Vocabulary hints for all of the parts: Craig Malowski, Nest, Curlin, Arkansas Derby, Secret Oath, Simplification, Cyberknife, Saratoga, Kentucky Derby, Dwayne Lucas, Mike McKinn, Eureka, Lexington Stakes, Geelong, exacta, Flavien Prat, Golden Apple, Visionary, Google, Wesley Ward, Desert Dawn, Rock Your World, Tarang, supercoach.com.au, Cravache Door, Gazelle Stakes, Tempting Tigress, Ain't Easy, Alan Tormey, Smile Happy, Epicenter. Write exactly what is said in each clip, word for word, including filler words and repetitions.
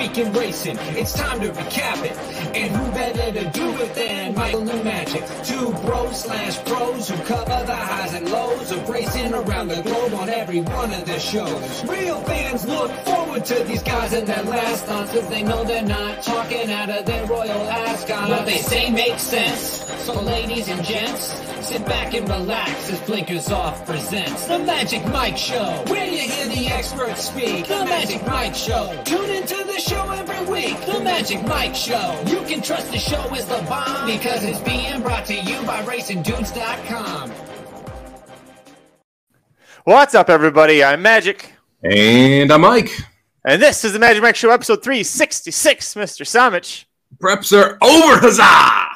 week in racing, it's time to recap it. And who better to do it than Michael and Magic, two bros slash pros who cover the highs and lows of racing around the globe on every one of their shows. Real fans look forward to these guys and their last thoughts, cause they know they're not talking out of their royal ascot. What they say makes sense, so ladies and gents, sit back and relax as Blinkers Off presents The Magic Mike Show, where you hear the experts speak. The Magic Mike Show, tune into the show every week. The Magic Mike Show, you can trust the show is the bomb, because it's being brought to you by Racing Dudes dot com. What's up, everybody? I'm Magic. And I'm Mike. And this is The Magic Mike Show, episode three sixty-six, Mister Samich. Preps are over, huzzah!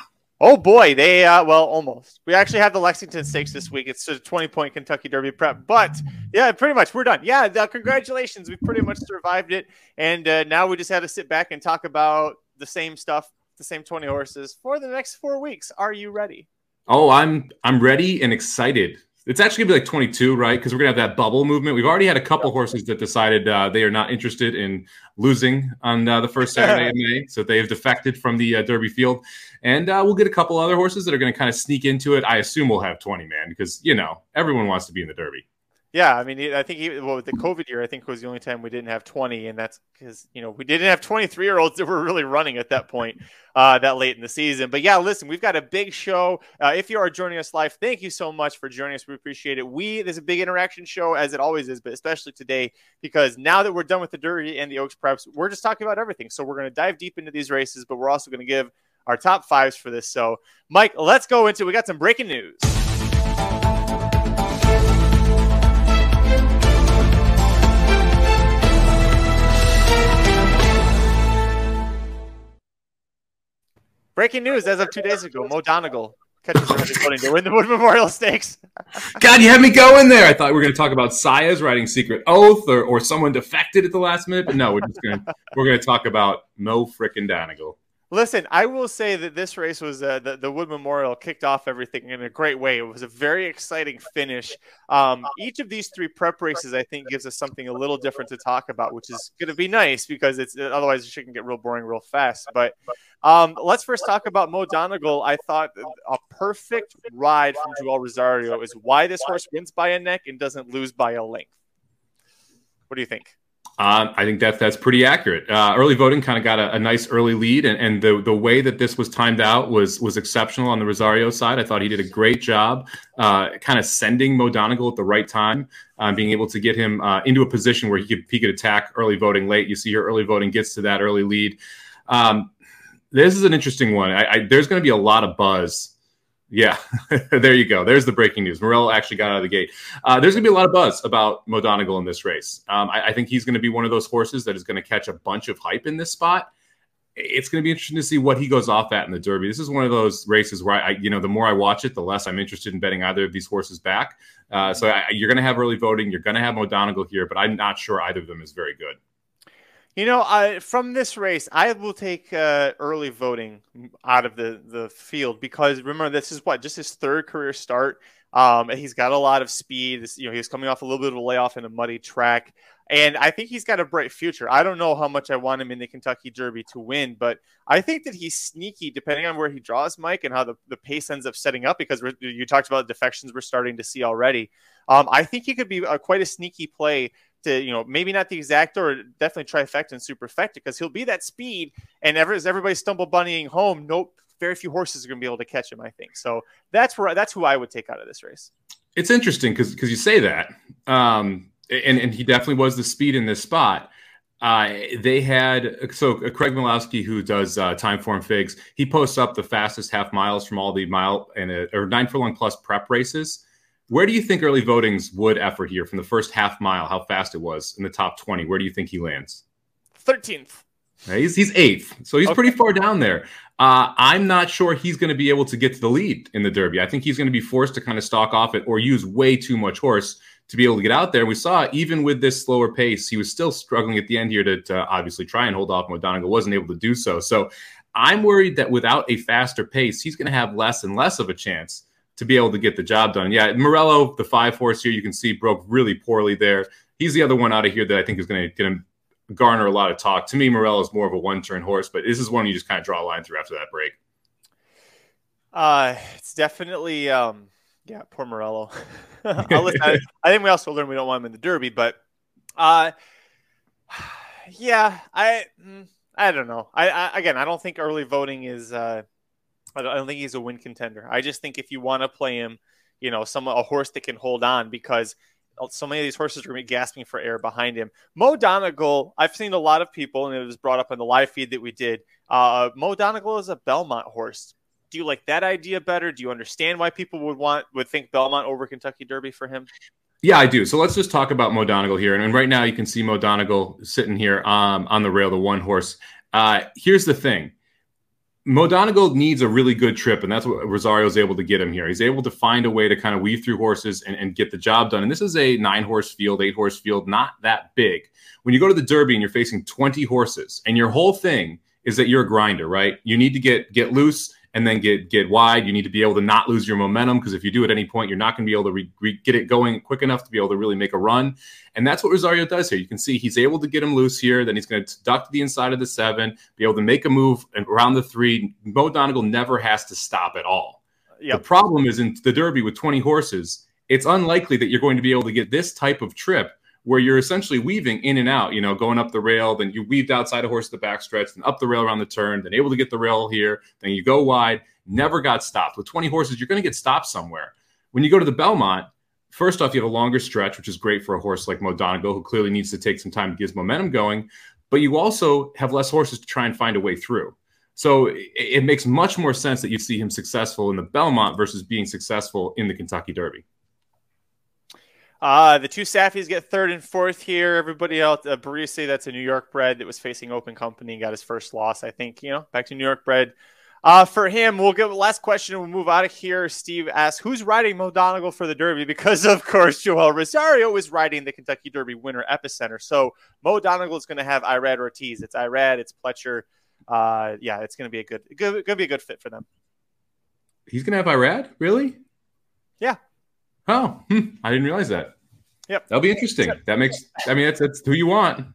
Oh, boy. They, uh, well, almost. We actually have the Lexington Stakes this week. It's a twenty-point Kentucky Derby prep. But, yeah, pretty much. We're done. Yeah, the, congratulations. We pretty much survived it. And uh, now we just had to sit back and talk about the same stuff, the same twenty horses for the next four weeks. Are you ready? Oh, I'm I'm ready and excited. It's actually going to be like twenty-two, right? Because we're going to have that bubble movement. We've already had a couple horses that decided uh, they are not interested in losing on uh, the first Saturday of May. So they've defected from the uh, Derby field. And uh, we'll get a couple other horses that are going to kind of sneak into it. I assume we'll have twenty, man, because, you know, everyone wants to be in the Derby. Yeah, I mean, I think he, well, the COVID year, I think, was the only time we didn't have twenty, and that's because, you know, we didn't have twenty-three-year-olds that were really running at that point, uh, that late in the season. But, yeah, listen, we've got a big show. Uh, if you are joining us live, thank you so much for joining us. We appreciate it. We, there's a big interaction show, as it always is, but especially today, because now that we're done with the Derby and the Oaks Preps, we're just talking about everything. So we're going to dive deep into these races, but we're also going to give our top fives for this. So, Mike, let's go into it. We got some breaking news. Breaking news as of two days ago, Mo Donegal catches Early Voting to win the Wood Memorial Stakes. God, you had me going there. I thought we were going to talk about Saez riding Secret Oath, or, or someone defected at the last minute, but no, we're just going to we're going to talk about Mo frickin' Donegal. Listen, I will say that this race was uh, the, the Wood Memorial kicked off everything in a great way. It was a very exciting finish. Um, each of these three prep races, I think, gives us something a little different to talk about, which is going to be nice, because it's otherwise it can get real boring real fast. But um, let's first talk about Mo Donegal. I thought a perfect ride from Joel Rosario is why this horse wins by a neck and doesn't lose by a length. What do you think? Um, I think that that's pretty accurate. Uh, Early Voting kind of got a, a nice early lead, and, and the, the way that this was timed out was was exceptional on the Rosario side. I thought he did a great job uh, kind of sending Mo Donegal at the right time, um, being able to get him uh, into a position where he could, he could attack Early Voting late. You see here, Early Voting gets to that early lead. Um, this is an interesting one. I, I, there's going to be a lot of buzz. Yeah, there you go. There's the breaking news. Morello actually got out of the gate. Uh, there's going to be a lot of buzz about Mo Donegal in this race. Um, I, I think he's going to be one of those horses that is going to catch a bunch of hype in this spot. It's going to be interesting to see what he goes off at in the Derby. This is one of those races where, I, I you know, the more I watch it, the less I'm interested in betting either of these horses back. Uh, so I, you're going to have Early Voting. You're going to have Mo Donegal here, but I'm not sure either of them is very good. You know, I, from this race, I will take uh, Early Voting out of the, the field, because remember, this is what, just his third career start. Um, and he's got a lot of speed. This, you know, he was coming off a little bit of a layoff in a muddy track, and I think he's got a bright future. I don't know how much I want him in the Kentucky Derby to win, but I think that he's sneaky, depending on where he draws, Mike, and how the, the pace ends up setting up, because we're, you talked about the defections we're starting to see already. Um, I think he could be a, quite a sneaky play to, you know, maybe not the exacta, or definitely trifecta and superfecta, because he'll be that speed, and ever as everybody's stumble bunnying home, nope, very few horses are going to be able to catch him, I think. So that's where that's who I would take out of this race. It's interesting because because you say that, um, and and he definitely was the speed in this spot. Uh, they had so Craig Malowski, who does uh, Time Form Figs, he posts up the fastest half miles from all the mile and a, or nine furlong plus prep races. Where do you think Early Voting's wood effort here from the first half mile, how fast it was in the top twenty? Where do you think he lands? thirteenth. He's, he's eighth. So he's okay. Pretty far down there. Uh, I'm not sure he's going to be able to get to the lead in the Derby. I think he's going to be forced to kind of stalk off it or use way too much horse to be able to get out there. We saw even with this slower pace, he was still struggling at the end here to, to obviously try and hold off Mo Donegal. Wasn't able to do so. So I'm worried that without a faster pace, he's going to have less and less of a chance to be able to get the job done. Yeah, Morello, the five horse here, you can see broke really poorly there. He's the other one out of here that I think is going to garner a lot of talk. To me, Morel is more of a one-turn horse, but this is one you just kind of draw a line through after that break. Uh, it's definitely, um, yeah, poor Morello. I'll I, I think we also learned we don't want him in the Derby, but uh, yeah, I I don't know. I, I again, I don't think early voting is. Uh, I, don't, I don't think he's a win contender. I just think if you want to play him, you know, some a horse that can hold on, because so many of these horses are going to be gasping for air behind him. Mo Donegal, I've seen a lot of people, and it was brought up in the live feed that we did. Uh, Mo Donegal is a Belmont horse. Do you like that idea better? Do you understand why people would want would think Belmont over Kentucky Derby for him? Yeah, I do. So let's just talk about Mo Donegal here. And right now you can see Mo Donegal sitting here um, on the rail, the one horse. Uh, here's the thing. Mo Donegal needs a really good trip, and that's what Rosario is able to get him here. He's able to find a way to kind of weave through horses and, and get the job done. And this is a nine-horse field, eight-horse field, not that big. When you go to the Derby and you're facing twenty horses, and your whole thing is that you're a grinder, right? You need to get get loose and then get get wide. You need to be able to not lose your momentum, because if you do at any point, you're not going to be able to re- re- get it going quick enough to be able to really make a run. And that's what Rosario does here. You can see he's able to get him loose here. Then he's going to duck to the inside of the seven, be able to make a move around the three. Mo Donegal never has to stop at all. Yep. The problem is in the Derby with twenty horses, it's unlikely that you're going to be able to get this type of trip where you're essentially weaving in and out, you know, going up the rail, then you weaved outside a horse at the backstretch, then up the rail around the turn, then able to get the rail here, then you go wide, never got stopped. With twenty horses, you're going to get stopped somewhere. When you go to the Belmont, first off, you have a longer stretch, which is great for a horse like Mo Donegal, who clearly needs to take some time to get his momentum going, but you also have less horses to try and find a way through. So it, it makes much more sense that you see him successful in the Belmont versus being successful in the Kentucky Derby. Uh, the two Saffies get third and fourth here. Everybody else, uh, Barisi, that's a New York bred that was facing Open Company and got his first loss. I think, you know, back to New York bred. Uh, for him, we'll give the last question and we'll move out of here. Steve asks, who's riding Mo Donegal for the Derby? Because, of course, Joel Rosario is riding the Kentucky Derby winner Epicenter. So Mo Donegal is going to have Irad Ortiz. It's Irad, it's Pletcher. Uh, yeah, it's going to be a good, good going to be a good fit for them. He's going to have Irad? Really? Yeah. Oh, hmm. I didn't realize that. Yep. That'll be interesting. That makes, I mean, that's, that's who you want.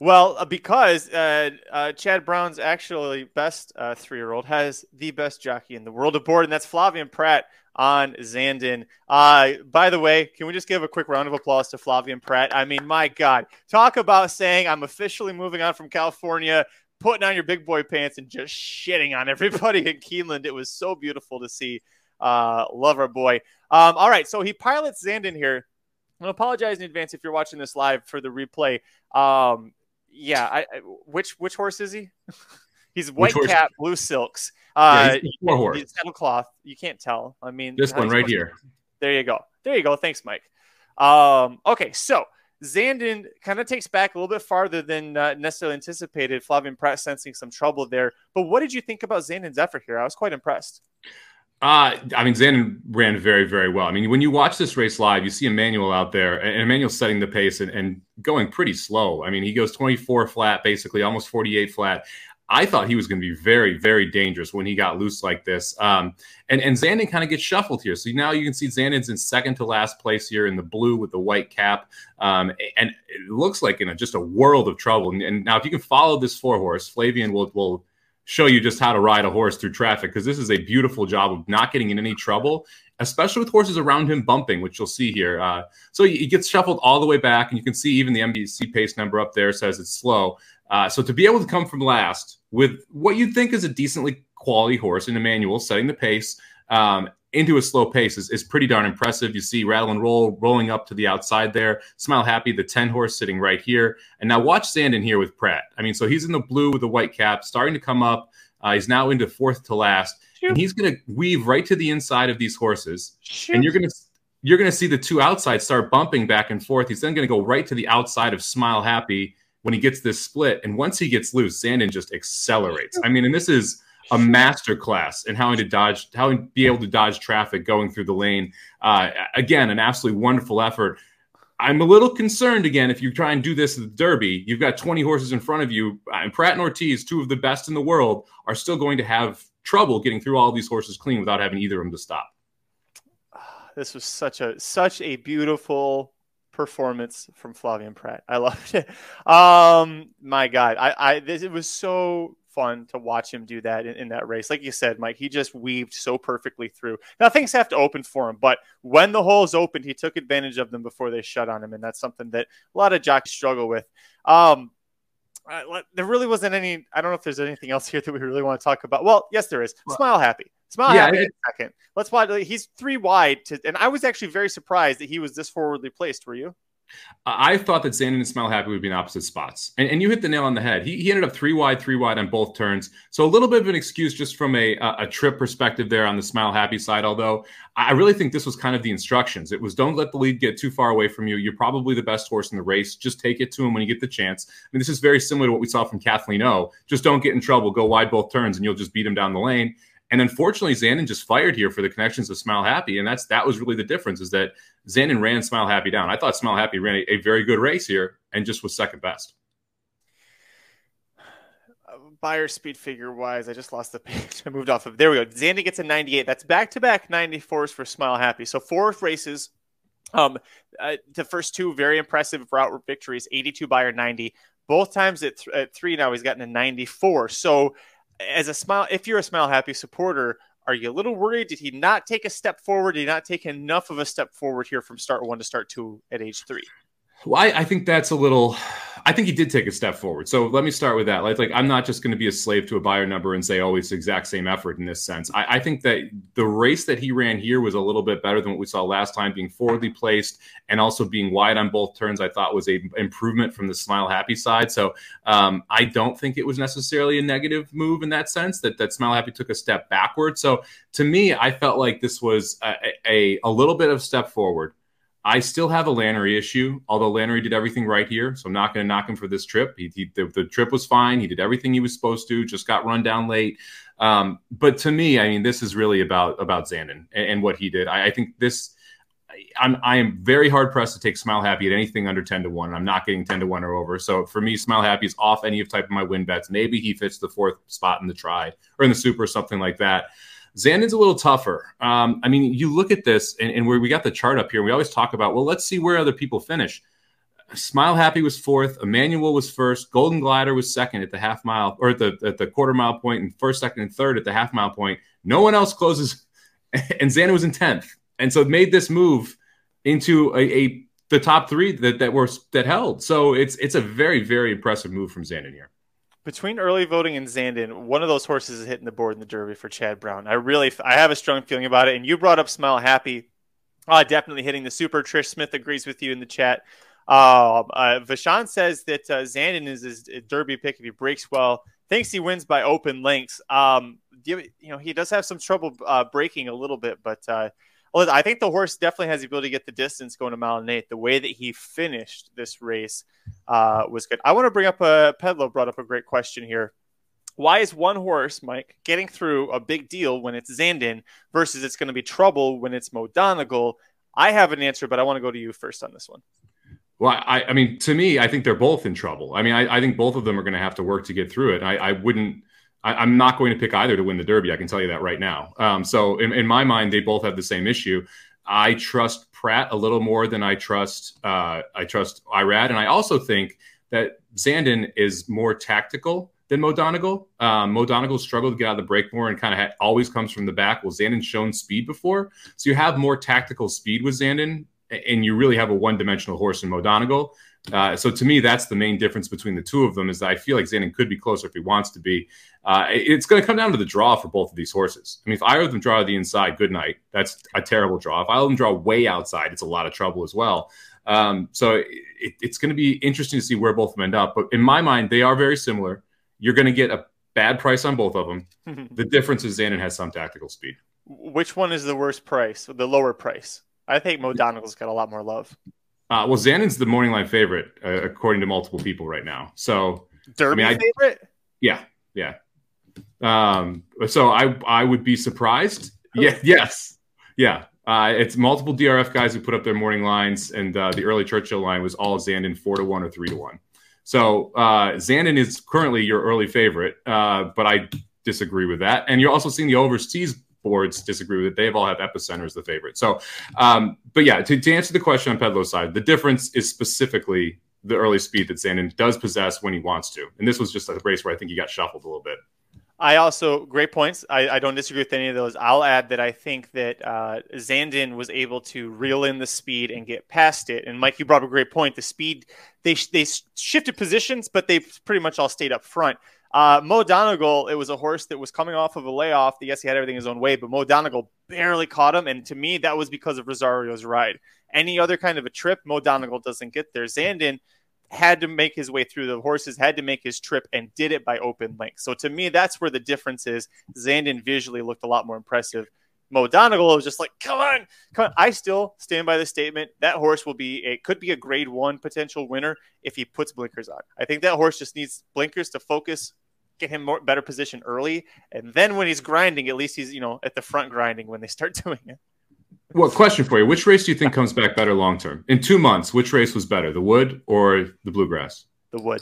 Well, because uh, uh, Chad Brown's actually best uh, three-year-old has the best jockey in the world aboard, and that's Flavien Prat on Zandon. Uh, by the way, can we just give a quick round of applause to Flavien Prat? I mean, my God. Talk about saying I'm officially moving on from California, putting on your big boy pants and just shitting on everybody in Keeneland. It was so beautiful to see. Uh, love our boy. Um, all right, so he pilots Zandon here. I'm going to apologize in advance if you're watching this live for the replay. Um, yeah, I, I, which which horse is he? He's white cap, blue silks. Uh, yeah, he's he's saddle cloth. You can't tell. I mean, this one right here. To... There you go. There you go. Thanks, Mike. Um, okay, so Zandon kind of takes back a little bit farther than uh, necessarily anticipated. Flavien Prat sensing some trouble there. But what did you think about Zandon's effort here? I was quite impressed. Uh, I mean, Zandon ran very, very well. I mean, when you watch this race live, you see Emmanuel out there, and Emmanuel's setting the pace and, and going pretty slow. I mean, he goes twenty-four flat, basically, almost forty-eight flat. I thought he was going to be very, very dangerous when he got loose like this. Um, and, and Zandon kind of gets shuffled here. So now you can see Zandon's in second to last place here in the blue with the white cap. Um, and it looks like in a, just a world of trouble. And, and now if you can follow this four horse, Flavien will will show you just how to ride a horse through traffic, because this is a beautiful job of not getting in any trouble, especially with horses around him bumping, which you'll see here. Uh, so he gets shuffled all the way back, and you can see even the M B C pace number up there says it's slow. Uh, so to be able to come from last with what you think is a decently quality horse in Emmanuel setting the pace um, into a slow pace is, is pretty darn impressive. You see Rattle and Roll rolling up to the outside there. Smile Happy, the ten horse sitting right here. And now watch Zandon here with Pratt. I mean, so he's in the blue with the white cap, starting to come up. Uh, he's now into fourth to last. Shoot. And he's going to weave right to the inside of these horses. Shoot. And you're going to you're going to see the two outsides start bumping back and forth. He's then going to go right to the outside of Smile Happy when he gets this split. And once he gets loose, Zandon just accelerates. Shoot. I mean, and this is a masterclass in how to dodge, how to be able to dodge traffic going through the lane. Uh, again, an absolutely wonderful effort. I'm a little concerned again if you try and do this at the Derby. You've got twenty horses in front of you, and Pratt and Ortiz, two of the best in the world, are still going to have trouble getting through all these horses clean without having either of them to stop. This was such a such a beautiful, performance from Flavien Prat. I loved it. Um, my God, I, I this, it was so fun to watch him do that in, in that race. Like you said, Mike, he just weaved so perfectly through. Now things have to open for him, but when the holes opened, he took advantage of them before they shut on him, and that's something that a lot of jocks struggle with. Um, Uh, there really wasn't any. I don't know if there's anything else here that we really want to talk about. Well, yes, there is. Well, Smile Happy. Smile yeah, Happy. It, second. Let's watch. He's three wide, to, and I was actually very surprised that he was this forwardly placed. Were you? I thought that Zandon and Smile Happy would be in opposite spots, and, and you hit the nail on the head. He, he ended up three wide, three wide on both turns. So a little bit of an excuse just from a, a trip perspective there on the Smile Happy side. Although I really think this was kind of the instructions. It was don't let the lead get too far away from you. You're probably the best horse in the race. Just take it to him when you get the chance. I mean, this is very similar to what we saw from Kathleen O. Just don't get in trouble. Go wide both turns, and you'll just beat him down the lane. And unfortunately, Zandon just fired here for the connections of Smile Happy. And that's that was really the difference, is that Zandon ran Smile Happy down. I thought Smile Happy ran a, a very good race here and just was second best. Buyer speed figure wise, I just lost the page. I moved off of. There we go. Zandon gets a ninety-eight. That's back-to-back ninety-fours for Smile Happy. So four races. Um, uh, the first two very impressive route victories, eighty-two buyer, ninety. Both times at, th- at three now he's gotten a ninety-four. So as a smile, if you're a Smile Happy supporter, are you a little worried? Did he not take a step forward? Did he not take enough of a step forward here from start one to start two at age three? Well, I, I think that's a little, I think he did take a step forward. So let me start with that. Like, like I'm not just going to be a slave to a buyer number and say, oh, it's the exact same effort in this sense. I, I think that the race that he ran here was a little bit better than what we saw last time, being forwardly placed and also being wide on both turns. I thought was a improvement from the Smile Happy side. So um, I don't think it was necessarily a negative move in that sense that, that Smile Happy took a step backward. So to me, I felt like this was a, a, a little bit of step forward. I still have a Lannery issue, although Lannery did everything right here. So I'm not going to knock him for this trip. He, he the, the trip was fine. He did everything he was supposed to, just got run down late. Um, but to me, I mean, this is really about about Zandon and, and what he did. I, I think this, I'm, I am very hard pressed to take Smile Happy at anything under ten to one. And I'm not getting ten to one or over. So for me, Smile Happy is off any of type of my win bets. Maybe he fits the fourth spot in the try or in the super or something like that. Zandon's a little tougher. Um, I mean, you look at this, and, and where we got the chart up here, we always talk about, well, let's see where other people finish. Smile Happy was fourth. Emmanuel was first. Golden Glider was second at the half mile, or at the, at the quarter mile point, and first, second, and third at the half mile point. No one else closes, and Zandon was in tenth. And so it made this move into a, a the top three that, that were that held. So it's it's a very, very impressive move from Zandon here. Between Early Voting and Zandon, one of those horses is hitting the board in the Derby for Chad Brown. I really, I have a strong feeling about it. And you brought up Smile Happy. Uh, definitely hitting the super. Trish Smith agrees with you in the chat. Uh, uh, Vashon says that uh, Zandon is his Derby pick if he breaks well. Thinks he wins by open lengths. Um, you know, he does have some trouble uh, breaking a little bit, but uh, I think the horse definitely has the ability to get the distance going a mile and eight. The way that he finished this race uh, was good. I want to bring up a Pedlo brought up a great question here. Why is one horse, Mike, getting through a big deal when it's Zandon versus it's going to be trouble when it's Mo Donegal? I have an answer, but I want to go to you first on this one. Well, I, I mean, to me, I think they're both in trouble. I mean, I, I think both of them are going to have to work to get through it. I, I wouldn't. I'm not going to pick either to win the Derby. I can tell you that right now. Um, so in, in my mind, they both have the same issue. I trust Prat a little more than I trust uh, I trust Irad. And I also think that Zandon is more tactical than Mo Donegal. Um, Mo Donegal struggled to get out of the break more and kind of ha- always comes from the back. Well, Zandon's shown speed before. So you have more tactical speed with Zandon, and you really have a one-dimensional horse in Mo Donegal. Uh, so to me, that's the main difference between the two of them, is that I feel like Zandon could be closer if he wants to be. Uh, it's going to come down to the draw for both of these horses. I mean, if either of them draw to the inside, good night. That's a terrible draw. If either of them draw way outside, it's a lot of trouble as well. Um, so it, it's going to be interesting to see where both of them end up. But in my mind, they are very similar. You're going to get a bad price on both of them. The difference is Zandon has some tactical speed. Which one is the worst price, the lower price? I think Mo Donegal's got a lot more love. Uh, well, Zandon's the morning line favorite, uh, according to multiple people right now. So Derby I mean, I, favorite? Yeah, yeah. Um, so I I would be surprised. Yeah, yes, yeah. Uh, it's multiple D R F guys who put up their morning lines, and uh, the early Churchill line was all Zandon four to one or three to one. So uh, Zandon is currently your early favorite, uh, but I disagree with that. And you're also seeing the overseas boards disagree with it. They've all had Epicenter as the favorite. So, um, but yeah, to, to answer the question on Pedlo's side, the difference is specifically the early speed that Zandon does possess when he wants to. And this was just a race where I think he got shuffled a little bit. I also, great points. I, I don't disagree with any of those. I'll add that I think that uh, Zandon was able to reel in the speed and get past it. And Mike, you brought up a great point. The speed, they they shifted positions, but they pretty much all stayed up front. Uh, Mo Donegal, it was a horse that was coming off of a layoff. Yes, he had everything his own way, but Mo Donegal barely caught him. And to me, that was because of Rosario's ride. Any other kind of a trip, Mo Donegal doesn't get there. Zandon had to make his way through the horses, had to make his trip, and did it by open length. So to me, that's where the difference is. Zandon visually looked a lot more impressive. Mo Donegal was just like, come on, come on. I still stand by the statement. That horse will be, it could be a grade one potential winner if he puts blinkers on. I think that horse just needs blinkers to focus, get him more better position early. And then when he's grinding, at least he's, you know, at the front grinding when they start doing it. Well, question for you. Which race do you think comes back better long-term? In two months, which race was better, the Wood or the Bluegrass? The Wood.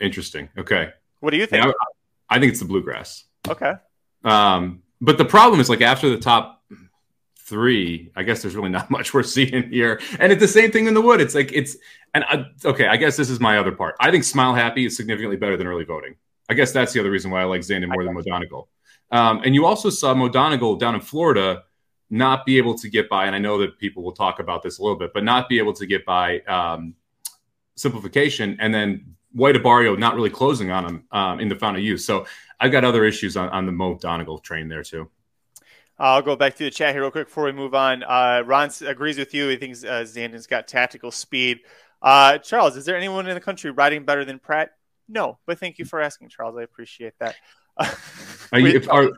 Interesting. Okay. What do you think? Yeah, I think it's the Bluegrass. Okay. Um, but the problem is, like, after the top three, I guess there's really not much we're seeing here. And it's the same thing in the Wood. It's like it's – and I, okay, I guess this is my other part. I think Smile Happy is significantly better than Early Voting. I guess that's the other reason why I like Zandon more than Mo Donegal. Um, and you also saw Mo Donegal down in Florida – not be able to get by, and I know that people will talk about this a little bit, but not be able to get by um, simplification, and then White Abarrio not really closing on him um, in the final use. So I've got other issues on, on the Mo Donegal train there too. I'll go back to the chat here real quick before we move on. Uh, Ron agrees with you. He thinks uh, Zandon's got tactical speed. Uh, Charles, is there anyone in the country riding better than Pratt? No, but thank you for asking, Charles. I appreciate that. Are you, if, are,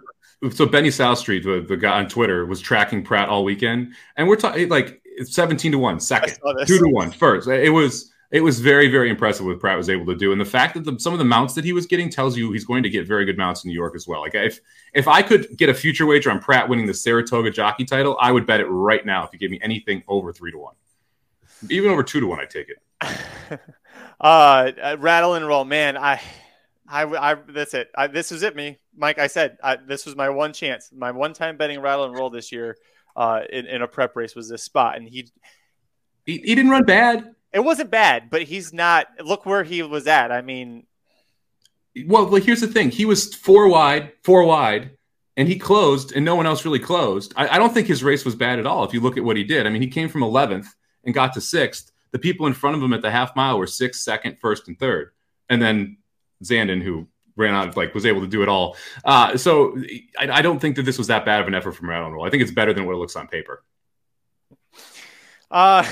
so Benny Southstreet, the, the guy on Twitter, was tracking Pratt all weekend, and we're talking like seventeen to one, second, two to one, first. It was it was very very impressive what Pratt was able to do, and the fact that the, some of the mounts that he was getting tells you he's going to get very good mounts in New York as well. Like if if I could get a future wager on Pratt winning the Saratoga jockey title, I would bet it right now. If you gave me anything over three to one, even over two to one, I take it. uh, rattle and roll, man. I. I, I, that's it. I, this is it, me. Mike, I said, I, this was my one chance. My one time betting rattle and roll this year uh, in, in a prep race was this spot. And he, he he didn't run bad. It wasn't bad, but he's not. Look where he was at. I mean. Well, well here's the thing. He was four wide, four wide, and he closed, and no one else really closed. I, I don't think his race was bad at all if you look at what he did. I mean, he came from eleventh and got to sixth. The people in front of him at the half mile were sixth, second, first, and third. And then Zandon, who ran out, like was able to do it all. Uh, so I, I don't think that this was that bad of an effort from Rattle and Roll. I think it's better than what it looks on paper. Uh,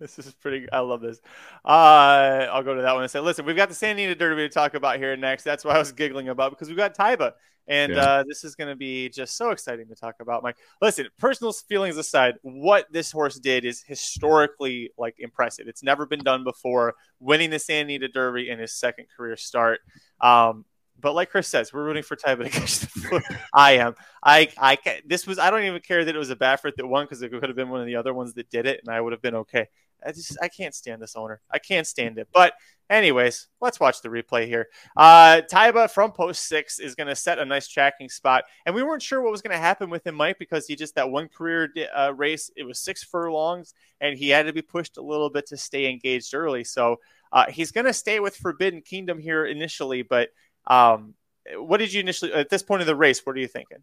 this is pretty. I love this. Uh, I'll go to that one and say, listen, we've got the Santa Anita Derby to talk about here next. That's what I was giggling about because we've got Taiba, and yeah. uh, this is going to be just so exciting to talk about. Mike, listen, personal feelings aside, what this horse did is historically like impressive. It's never been done before, winning the Santa Anita Derby in his second career start. Um, But like Chris says, we're rooting for Taiba to catch the foot. I am. I I this was. I don't even care that it was a Baffert that won because it could have been one of the other ones that did it, and I would have been okay. I just I can't stand this owner. I can't stand it. But anyways, let's watch the replay here. Uh, Taiba from post six is going to set a nice tracking spot, and we weren't sure what was going to happen with him, Mike, because he just that one career uh, race. It was six furlongs, and he had to be pushed a little bit to stay engaged early. So uh, he's going to stay with Forbidden Kingdom here initially, but. Um, what did you initially at this point in the race? What are you thinking?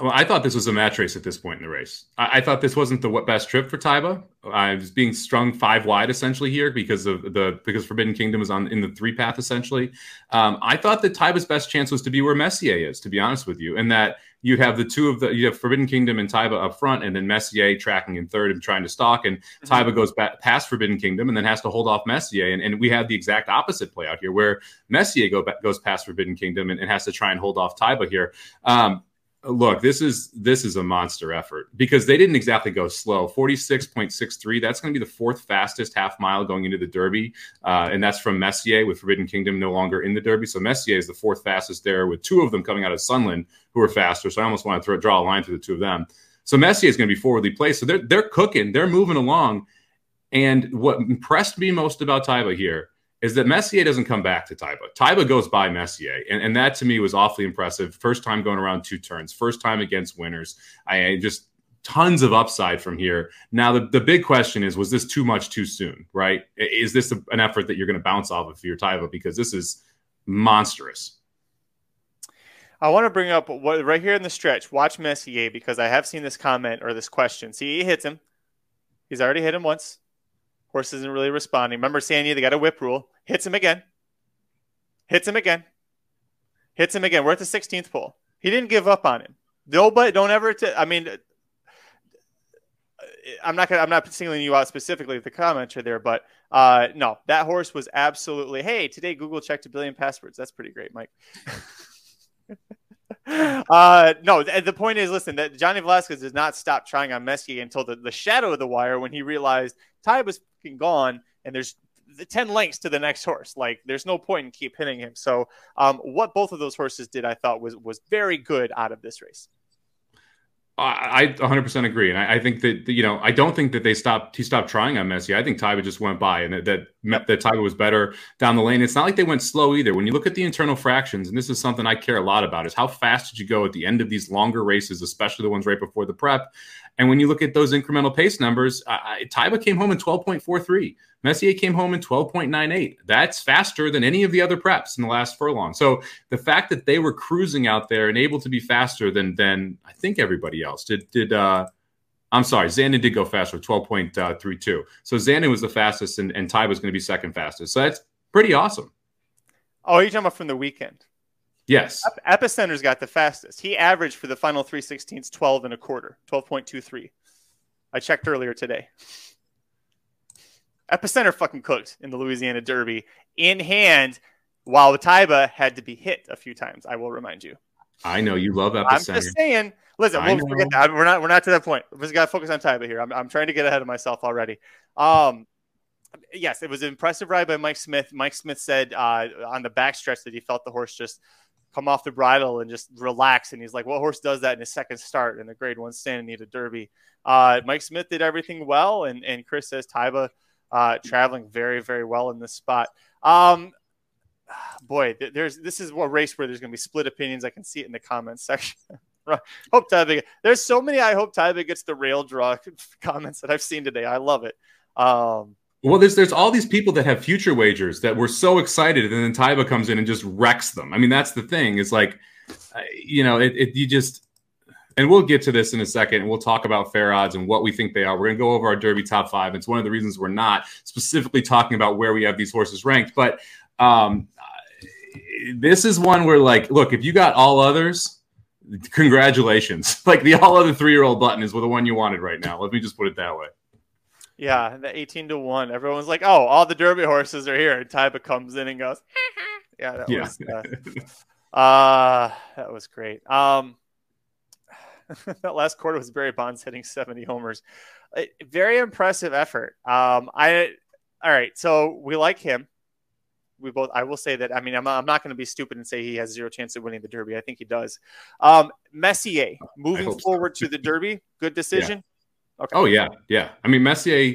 Well, I thought this was a match race at this point in the race. I, I thought this wasn't the best trip for Taiba. I was being strung five wide essentially here because of the because Forbidden Kingdom is on in the three path essentially. Um, I thought that Taiba's best chance was to be where Messier is, to be honest with you, and that you have the two of the you have Forbidden Kingdom and Taiba up front, and then Messier tracking in third and trying to stalk, and mm-hmm. Taiba goes back past Forbidden Kingdom and then has to hold off Messier, and, and we have the exact opposite play out here where Messier go, goes past Forbidden Kingdom and, and has to try and hold off Taiba here. Um, Look, this is this is a monster effort because they didn't exactly go slow. forty-six point six three. That's going to be the fourth fastest half mile going into the Derby. Uh, and that's from Messier with Forbidden Kingdom no longer in the Derby. So Messier is the fourth fastest there with two of them coming out of Sunland who are faster. So I almost want to throw, draw a line through the two of them. So Messier is going to be forwardly placed. So they're, they're cooking. They're moving along. And what impressed me most about Taiba here is that Messier doesn't come back to Taiba. Taiba goes by Messier, and, and that to me was awfully impressive. First time going around two turns, first time against winners. I just tons of upside from here. Now, the, the big question is, was this too much too soon, right? Is this a, an effort that you're going to bounce off of for your Taiba? Because this is monstrous. I want to bring up what, right here in the stretch, watch Messier, because I have seen this comment or this question. See, he hits him. He's already hit him once. Horse isn't really responding. Remember, Sanya, they got a whip rule. Hits him again. Hits him again. Hits him again. We're at the sixteenth pole. He didn't give up on him. Nobody, don't ever. T- I mean, I'm not gonna, I'm not singling you out specifically with the commenter there, but uh, no, that horse was absolutely. Hey, today Google checked a billion passwords. That's pretty great, Mike. Uh, no, the point is, listen, that Johnny Velasquez does not stop trying on Messier until the, the shadow of the wire, when he realized Taiba was fucking gone and there's the ten lengths to the next horse. Like, there's no point in keep hitting him. So um, what both of those horses did, I thought was, was very good out of this race. I one hundred percent agree. And I, I think that, you know, I don't think that they stopped, he stopped trying on Messier. I think Taiba just went by, and that, that, yep. that Taiba was better down the lane. It's not like they went slow either. When you look at the internal fractions, and this is something I care a lot about, is how fast did you go at the end of these longer races, especially the ones right before the prep. And when you look at those incremental pace numbers, uh, Taiba came home in twelve point four three. Messier came home in twelve point nine eight. That's faster than any of the other preps in the last furlong. So the fact that they were cruising out there and able to be faster than than I think everybody else did. Did uh, I'm sorry, Zandon did go faster, twelve point three two. So Zandon was the fastest, and, and Taiba was going to be second fastest. So that's pretty awesome. Oh, you're talking about from the weekend? Yes. Epicenter's got the fastest. He averaged for the final three sixteenths twelve and a quarter, twelve point two three. I checked earlier today. Epicenter fucking cooked in the Louisiana Derby in hand, while Taiba had to be hit a few times. I will remind you. I know you love Epicenter. I'm just saying. Listen, we'll forget that. We're not. We're not to that point. We just got to focus on Taiba here. I'm. I'm trying to get ahead of myself already. Um. Yes, it was an impressive ride by Mike Smith. Mike Smith said uh, on the backstretch that he felt the horse just come off the bridle and just relax. And he's like, what horse does that in his second start in the grade one Santa Anita Derby? Uh, Mike Smith did everything well. And, and Chris says Taiba uh, traveling very, very well in this spot. Um, boy, there's, this is a race where there's going to be split opinions. I can see it in the comments section. Hope Taiba. There's so many. I hope Taiba gets the rail draw comments that I've seen today. I love it. Um, Well, there's there's all these people that have future wagers that were so excited, and then Taiba comes in and just wrecks them. I mean, that's the thing. It's like, you know, it, it you just – and we'll get to this in a second, and we'll talk about fair odds and what we think they are. We're going to go over our Derby top five. It's one of the reasons we're not specifically talking about where we have these horses ranked. But um, this is one where, like, look, if you got all others – congratulations. Like, the all other three-year-old button is the one you wanted right now. Let me just put it that way. Yeah, the eighteen to one. Everyone's like, oh, all the Derby horses are here. And Taiba comes in and goes, yeah, that yeah. was uh, uh, that was great. Um, that last quarter was Barry Bonds hitting seventy homers. It, very impressive effort. Um, I all right, so we like him. We both, I will say that. I mean, I'm, I'm not going to be stupid and say he has zero chance of winning the Derby. I think he does. Um, Messier moving forward so. to the Derby, good decision. Yeah. Okay. Oh, yeah. Yeah. I mean, Messier,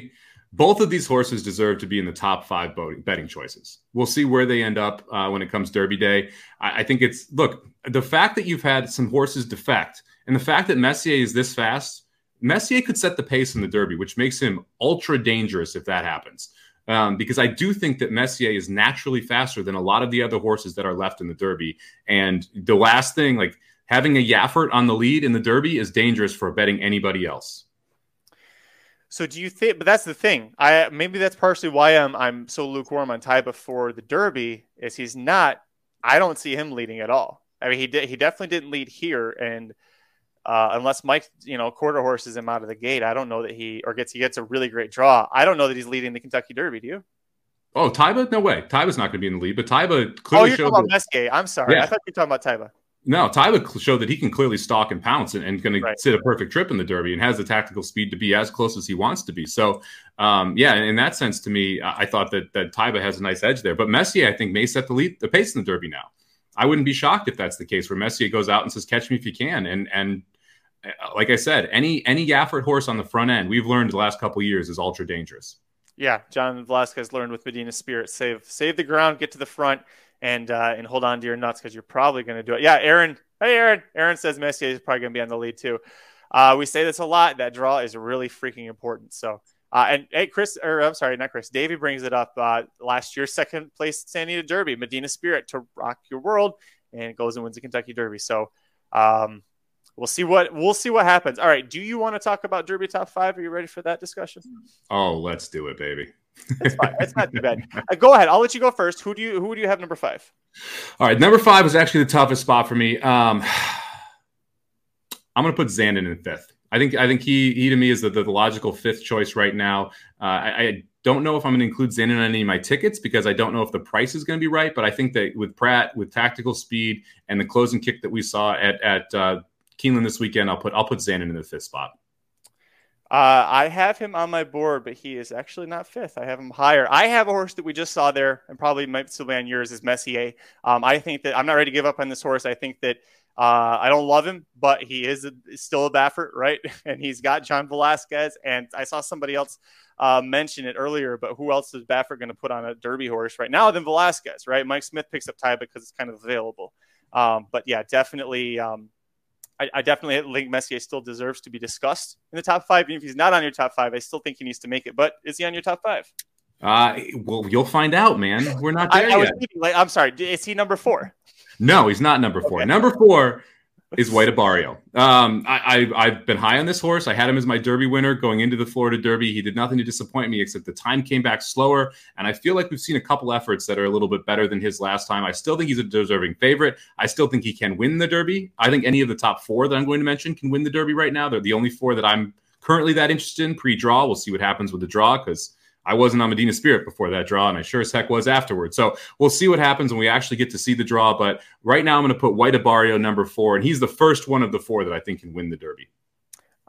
both of these horses deserve to be in the top five betting choices. We'll see where they end up uh, when it comes Derby Day. I, I think it's, look, the fact that you've had some horses defect and the fact that Messier is this fast, Messier could set the pace in the Derby, which makes him ultra dangerous if that happens. Um, because I do think that Messier is naturally faster than a lot of the other horses that are left in the Derby. And the last thing, like having a Yaffert on the lead in the Derby is dangerous for betting anybody else. So do you think, but that's the thing. I maybe that's partially why I'm I'm so lukewarm on Taiba for the Derby, is he's not, I don't see him leading at all. I mean, he did, he definitely didn't lead here, and uh, unless Mike, you know, quarter horses him out of the gate, I don't know that he or gets he gets a really great draw. I don't know that he's leading the Kentucky Derby, do you? Oh, Taiba? No way. Taiba's not going to be in the lead, but Taiba clearly oh, you're showed talking about Messier. I'm sorry. Yeah. I thought you were talking about Taiba. No, Taiba showed that he can clearly stalk and pounce and, and going to right. sit a perfect trip in the Derby, and has the tactical speed to be as close as he wants to be. So, um, yeah, in that sense, to me, I, I thought that, that Taiba has a nice edge there. But Messier, I think, may set the lead, the pace in the Derby now. I wouldn't be shocked if that's the case, where Messier goes out and says, catch me if you can. And and like I said, any any Yaffert horse on the front end, we've learned the last couple of years, is ultra dangerous. yeah, John Velasquez learned with Medina Spirit. Save save the ground, get to the front, and uh, and hold on to your nuts because you're probably going to do it. Yeah, Aaron. Hey, Aaron. Aaron says Messier is probably going to be on the lead too. Uh, we say this a lot. That draw is really freaking important. So, uh, and hey, Chris, or I'm sorry, not Chris. Davey brings it up. Uh, last year's second place Santa Anita Derby, Medina Spirit to rock your world, and it goes and wins the Kentucky Derby. So, um, we'll see what we'll see what happens. All right. Do you want to talk about Derby top five? Are you ready for that discussion? Oh, let's do it, baby. It's fine. It's not too bad. Uh, go ahead. I'll let you go first. Who do you who do you have number five? All right, number five was actually the toughest spot for me. Um, I'm going to put Zandon in fifth. I think I think he he to me is the, the logical fifth choice right now. Uh, I, I don't know if I'm going to include Zandon on any of my tickets because I don't know if the price is going to be right. But I think that with Pratt, with tactical speed and the closing kick that we saw at at uh, Keeneland this weekend, I'll put I'll put Zandon in the fifth spot. Uh, I have him on my board, but he is actually not fifth. I have him higher. I have a horse that we just saw there, and probably might still be on yours, is Messier. Um, I think that I'm not ready to give up on this horse. I think that uh, I don't love him, but he is a, still a Baffert, right? And he's got John Velasquez, and I saw somebody else uh, mention it earlier, but who else is Baffert going to put on a Derby horse right now than Velasquez, right? Mike Smith picks up Taiba because it's kind of available. Um, but yeah, definitely. Um, I, I definitely think Messier still deserves to be discussed in the top five. Even if he's not on your top five, I still think he needs to make it. But is he on your top five? Uh, well, you'll find out, man. We're not there I, yet. I was thinking, like, I'm sorry. Is he number four? No, he's not number four. Okay. Number four is White Abarrio. Um, I, I, I've been high on this horse. I had him as my Derby winner going into the Florida Derby. He did nothing to disappoint me except the time came back slower. And I feel like we've seen a couple efforts that are a little bit better than his last time. I still think he's a deserving favorite. I still think he can win the Derby. I think any of the top four that I'm going to mention can win the Derby right now. They're the only four that I'm currently that interested in pre-draw. We'll see what happens with the draw because I wasn't on Medina Spirit before that draw, and I sure as heck was afterwards. So we'll see what happens when we actually get to see the draw. But right now I'm going to put White Abarrio number four, and he's the first one of the four that I think can win the Derby.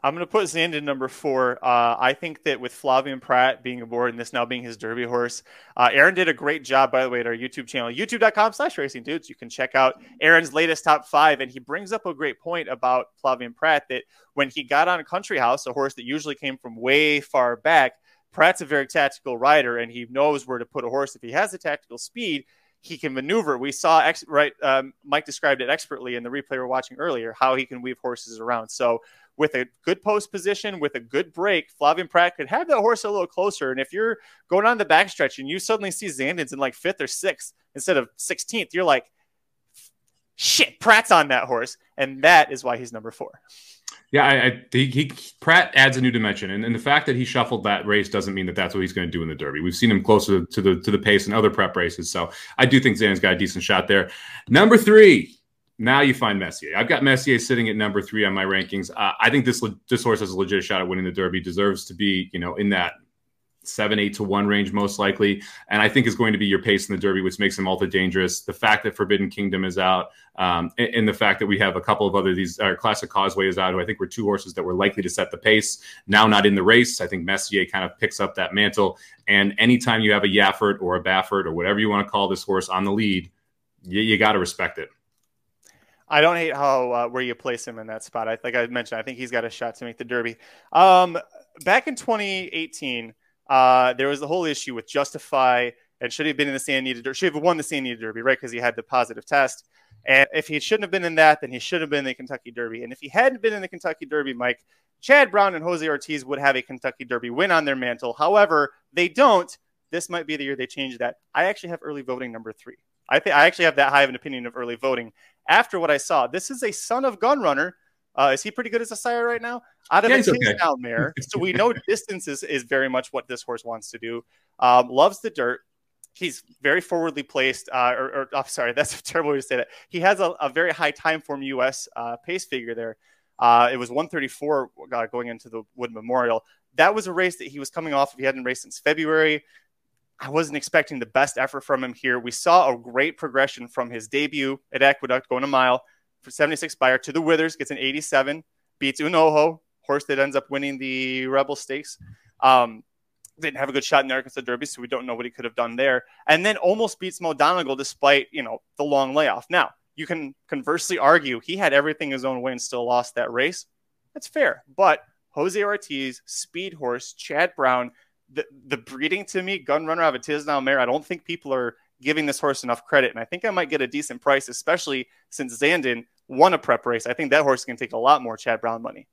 I'm going to put Zandon number four. Uh, I think that with Flavien Prat being aboard and this now being his Derby horse, uh, Aaron did a great job, by the way, at our YouTube channel, youtube dot com slash racing dudes. You can check out Aaron's latest top five. And he brings up a great point about Flavien Prat that when he got on Country House, a horse that usually came from way far back, Pratt's a very tactical rider, and he knows where to put a horse. If he has the tactical speed, he can maneuver. We saw, ex- right, um, Mike described it expertly in the replay we were watching earlier, how he can weave horses around. So with a good post position, with a good break, Flavien Prat could have that horse a little closer. And if you're going on the backstretch and you suddenly see Zandon's in like fifth or sixth instead of sixteenth, you're like, shit, Pratt's on that horse. And that is why he's number four. Yeah, I, I he, he Pratt adds a new dimension, and, and the fact that he shuffled that race doesn't mean that that's what he's going to do in the Derby. We've seen him closer to the to the pace in other prep races, so I do think Zandon's got a decent shot there. Number three, now you find Messier. I've got Messier sitting at number three on my rankings. Uh, I think this this horse has a legit shot at winning the Derby. Deserves to be, you know, in that seven, eight to one range, most likely. And I think is going to be your pace in the Derby, which makes him ultra dangerous. The fact that Forbidden Kingdom is out um, and, and the fact that we have a couple of other, these our Classic Causeway is out, who I think were two horses that were likely to set the pace. Now, not in the race. I think Messier kind of picks up that mantle. And anytime you have a Yafford or a Baffert or whatever you want to call this horse on the lead, you, you got to respect it. I don't hate how, uh, where you place him in that spot. I, like I mentioned, I think he's got a shot to make the Derby. Um, back in twenty eighteen, Uh, there was the whole issue with Justify and should he have been in the Santa Anita Derby, should have won the Santa Anita Derby, right? Because he had the positive test. And if he shouldn't have been in that, then he should have been in the Kentucky Derby. And if he hadn't been in the Kentucky Derby, Mike, Chad Brown and Jose Ortiz would have a Kentucky Derby win on their mantle. However, they don't. This might be the year they change that. I actually have Early Voting number three. I think I actually have that high of an opinion of Early Voting after what I saw. This is a son of Gun Runner. Uh, is he pretty good as a sire right now? Out of yeah, a chase okay. down there. So we know distance is, is very much what this horse wants to do. Um, loves the dirt. He's very forwardly placed. Uh, or, or oh, sorry, that's a terrible way to say that. He has a, a very high time form U S uh, pace figure there. Uh, it was one thirty-four uh, going into the Wood Memorial. That was a race that he was coming off of. He hadn't raced since February. I wasn't expecting the best effort from him here. We saw a great progression from his debut at Aqueduct going a mile. For seventy-six buyer to the Withers, gets an eighty-seven, beats Unoho, horse that ends up winning the Rebel Stakes. Um, didn't have a good shot in the Arkansas Derby, so we don't know what he could have done there. And then almost beats Mo Donegal despite, you know, the long layoff. Now, you can conversely argue he had everything his own way and still lost that race. That's fair. But Jose Ortiz, speed horse, Chad Brown, the, the breeding to me, Gun Runner out of a Tisdale mare, I don't think people are giving this horse enough credit. And I think I might get a decent price, especially since Zandon won a prep race. I think that horse can take a lot more Chad Brown money.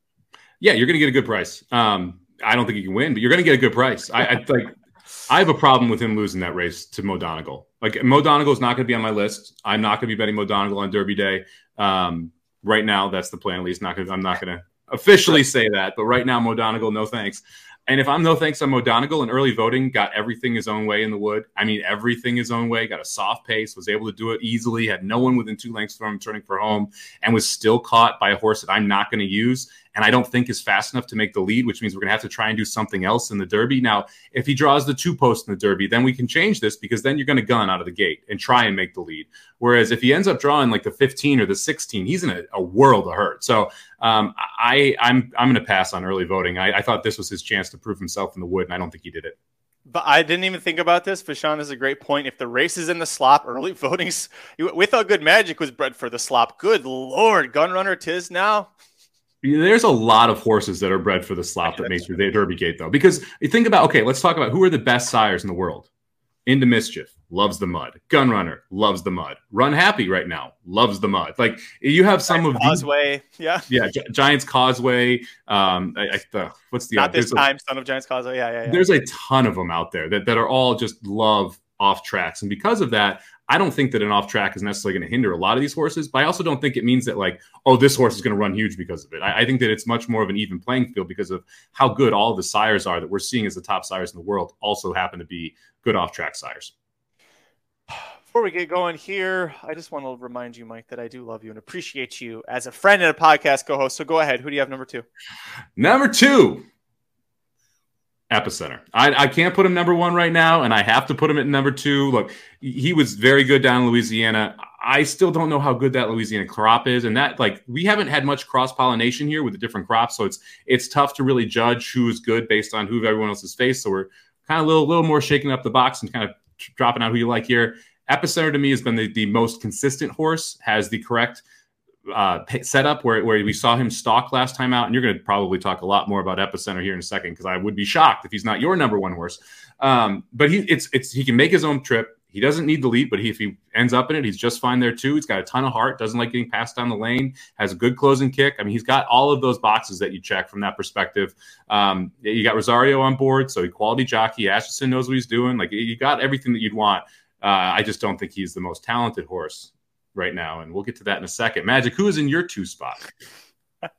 Yeah, you're going to get a good price. Um, I don't think you can win, but you're going to get a good price. I, I like. I have a problem with him losing that race to Mo Donegal. Like, Mo Donegal is not going to be on my list. I'm not going to be betting Mo Donegal on Derby Day. Um, right now, that's the plan. At least not gonna, I'm not going to officially say that. But right now, Mo Donegal, no thanks. And if I'm no thanks on Mo Donegal, and Early Voting got everything his own way in the wood. I mean, everything his own way. Got a soft pace, was able to do it easily, had no one within two lengths from him turning for home, and was still caught by a horse that I'm not going to use. And I don't think is fast enough to make the lead, which means we're going to have to try and do something else in the Derby. Now, if he draws the two post in the Derby, then we can change this, because then you're going to gun out of the gate and try and make the lead. Whereas if he ends up drawing like the fifteen or the sixteen, he's in a, a world of hurt. So um, I, I'm I'm going to pass on Early Voting. I, I thought this was his chance to prove himself in the wood, and I don't think he did it. But I didn't even think about this. Fashan is a great point. If the race is in the slop, Early Voting's, we thought Good Magic was bred for the slop. Good Lord, Gun Runner Tiz now. There's a lot of horses that are bred for the slop that makes the Derby gate, though. Because you think about, okay, let's talk about who are the best sires in the world. Into Mischief, loves the mud. Gun Runner, loves the mud. Run Happy right now, loves the mud. Like, you have some Giants of Causeway, these, yeah, yeah, Gi- Giants Causeway. Um, I, I, uh, what's the not this a, time son of Giants Causeway? Yeah, yeah, yeah. There's a ton of them out there that that are all just love off tracks, and because of that, I don't think that an off track is necessarily going to hinder a lot of these horses, but I also don't think it means that, like, oh, this horse is going to run huge because of it. I, I think that it's much more of an even playing field because of how good all the sires are that we're seeing as the top sires in the world also happen to be good off track sires. Before we get going here, I just want to remind you, Mike, that I do love you and appreciate you as a friend and a podcast co-host. So go ahead. Who do you have number two? Number two. Epicenter. I, I can't put him number one right now, and I have to put him at number two. Look, he was very good down in Louisiana. I still don't know how good that Louisiana crop is, and that, like, we haven't had much cross-pollination here with the different crops, so it's it's tough to really judge who is good based on who everyone else's faced. So we're kind of a little, little more shaking up the box and kind of dropping out who you like here. Epicenter, to me, has been the, the most consistent horse, has the correct uh setup where where we saw him stalk last time out, and you're going to probably talk a lot more about Epicenter here in a second, because I would be shocked if he's not your number one horse. Um but he it's it's he can make his own trip. He doesn't need the lead, but he, if he ends up in it, he's just fine there too. He's got a ton of heart, doesn't like getting passed down the lane, has a good closing kick. I mean, he's got all of those boxes that you check from that perspective. Um you got Rosario on board, so he quality jockey. Atchison knows what he's doing. Like, you got everything that you'd want. uh I just don't think he's the most talented horse right now, and we'll get to that in a second. Magic, who is in your two spot?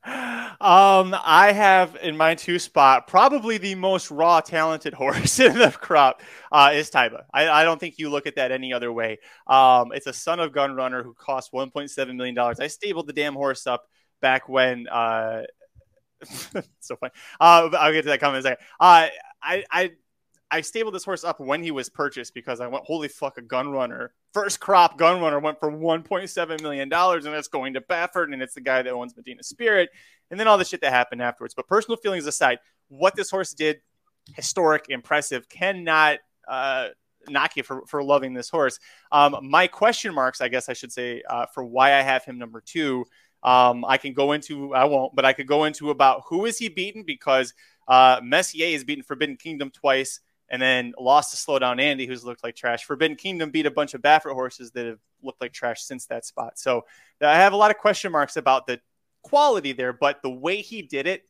um, I have in my two spot probably the most raw talented horse in the crop uh, is Taiba. I, I don't think you look at that any other way. Um, it's a son of Gun Runner who cost one point seven million dollars. I stabled the damn horse up back when uh, so funny. Uh, I'll get to that comment in a second. Uh, I, I, I stabled this horse up when he was purchased because I went, holy fuck, a Gun Runner. First crop Gun Runner went for one point seven million dollars, and it's going to Baffert, and it's the guy that owns Medina Spirit, and then all the shit that happened afterwards. But personal feelings aside, what this horse did, historic, impressive, cannot uh, knock you for, for loving this horse. Um, my question marks, I guess I should say, uh, for why I have him number two, um, I can go into, I won't, but I could go into about who is he beaten, because uh, Messier has beaten Forbidden Kingdom twice, and then lost to Slow Down Andy, who's looked like trash. Forbidden Kingdom beat a bunch of Baffert horses that have looked like trash since that spot. So I have a lot of question marks about the quality there, but the way he did it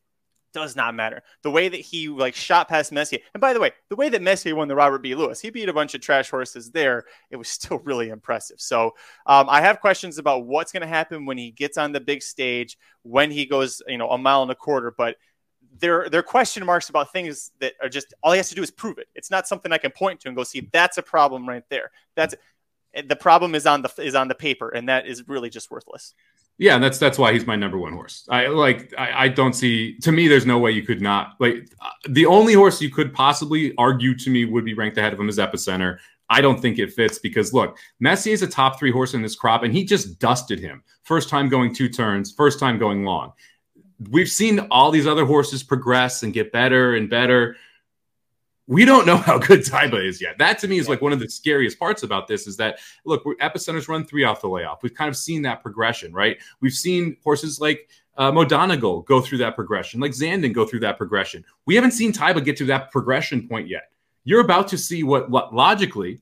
does not matter. The way that he like shot past Messier. And by the way, the way that Messier won the Robert B. Lewis, he beat a bunch of trash horses there. It was still really impressive. So um, I have questions about what's going to happen when he gets on the big stage, when he goes, you know, a mile and a quarter, but There, there are question marks about things that are just, all he has to do is prove it. It's not something I can point to and go, see, that's a problem right there. That's the problem is on the is on the paper, and that is really just worthless. Yeah, and that's that's why he's my number one horse. I like I, I don't see, to me, there's no way you could not, like, the only horse you could possibly argue to me would be ranked ahead of him is Epicenter. I don't think it fits because, look, Messier is a top three horse in this crop, and he just dusted him. First time going two turns, first time going long. We've seen all these other horses progress and get better and better. We don't know how good Taiba is yet. That, to me, is like one of the scariest parts about this is that, look, Epicenter's run three off the layoff. We've kind of seen that progression, right? We've seen horses like uh, Mo Donegal go through that progression, like Zandon go through that progression. We haven't seen Taiba get to that progression point yet. You're about to see what lo- logically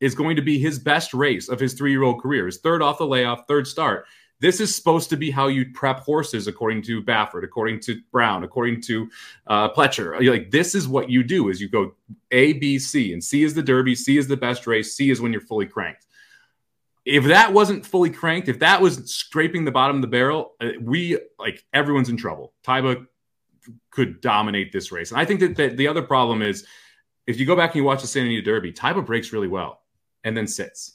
is going to be his best race of his three-year-old career, his third off the layoff, third start. This is supposed to be how you prep horses, according to Baffert, according to Brown, according to uh, Pletcher. You're like, this is what you do, is you go A, B, C, and C is the Derby, C is the best race, C is when you're fully cranked. If that wasn't fully cranked, if that was scraping the bottom of the barrel, we, like, everyone's in trouble. Taiba could dominate this race. And I think that, that the other problem is, if you go back and you watch the Santa Anita Derby, Taiba breaks really well and then sits.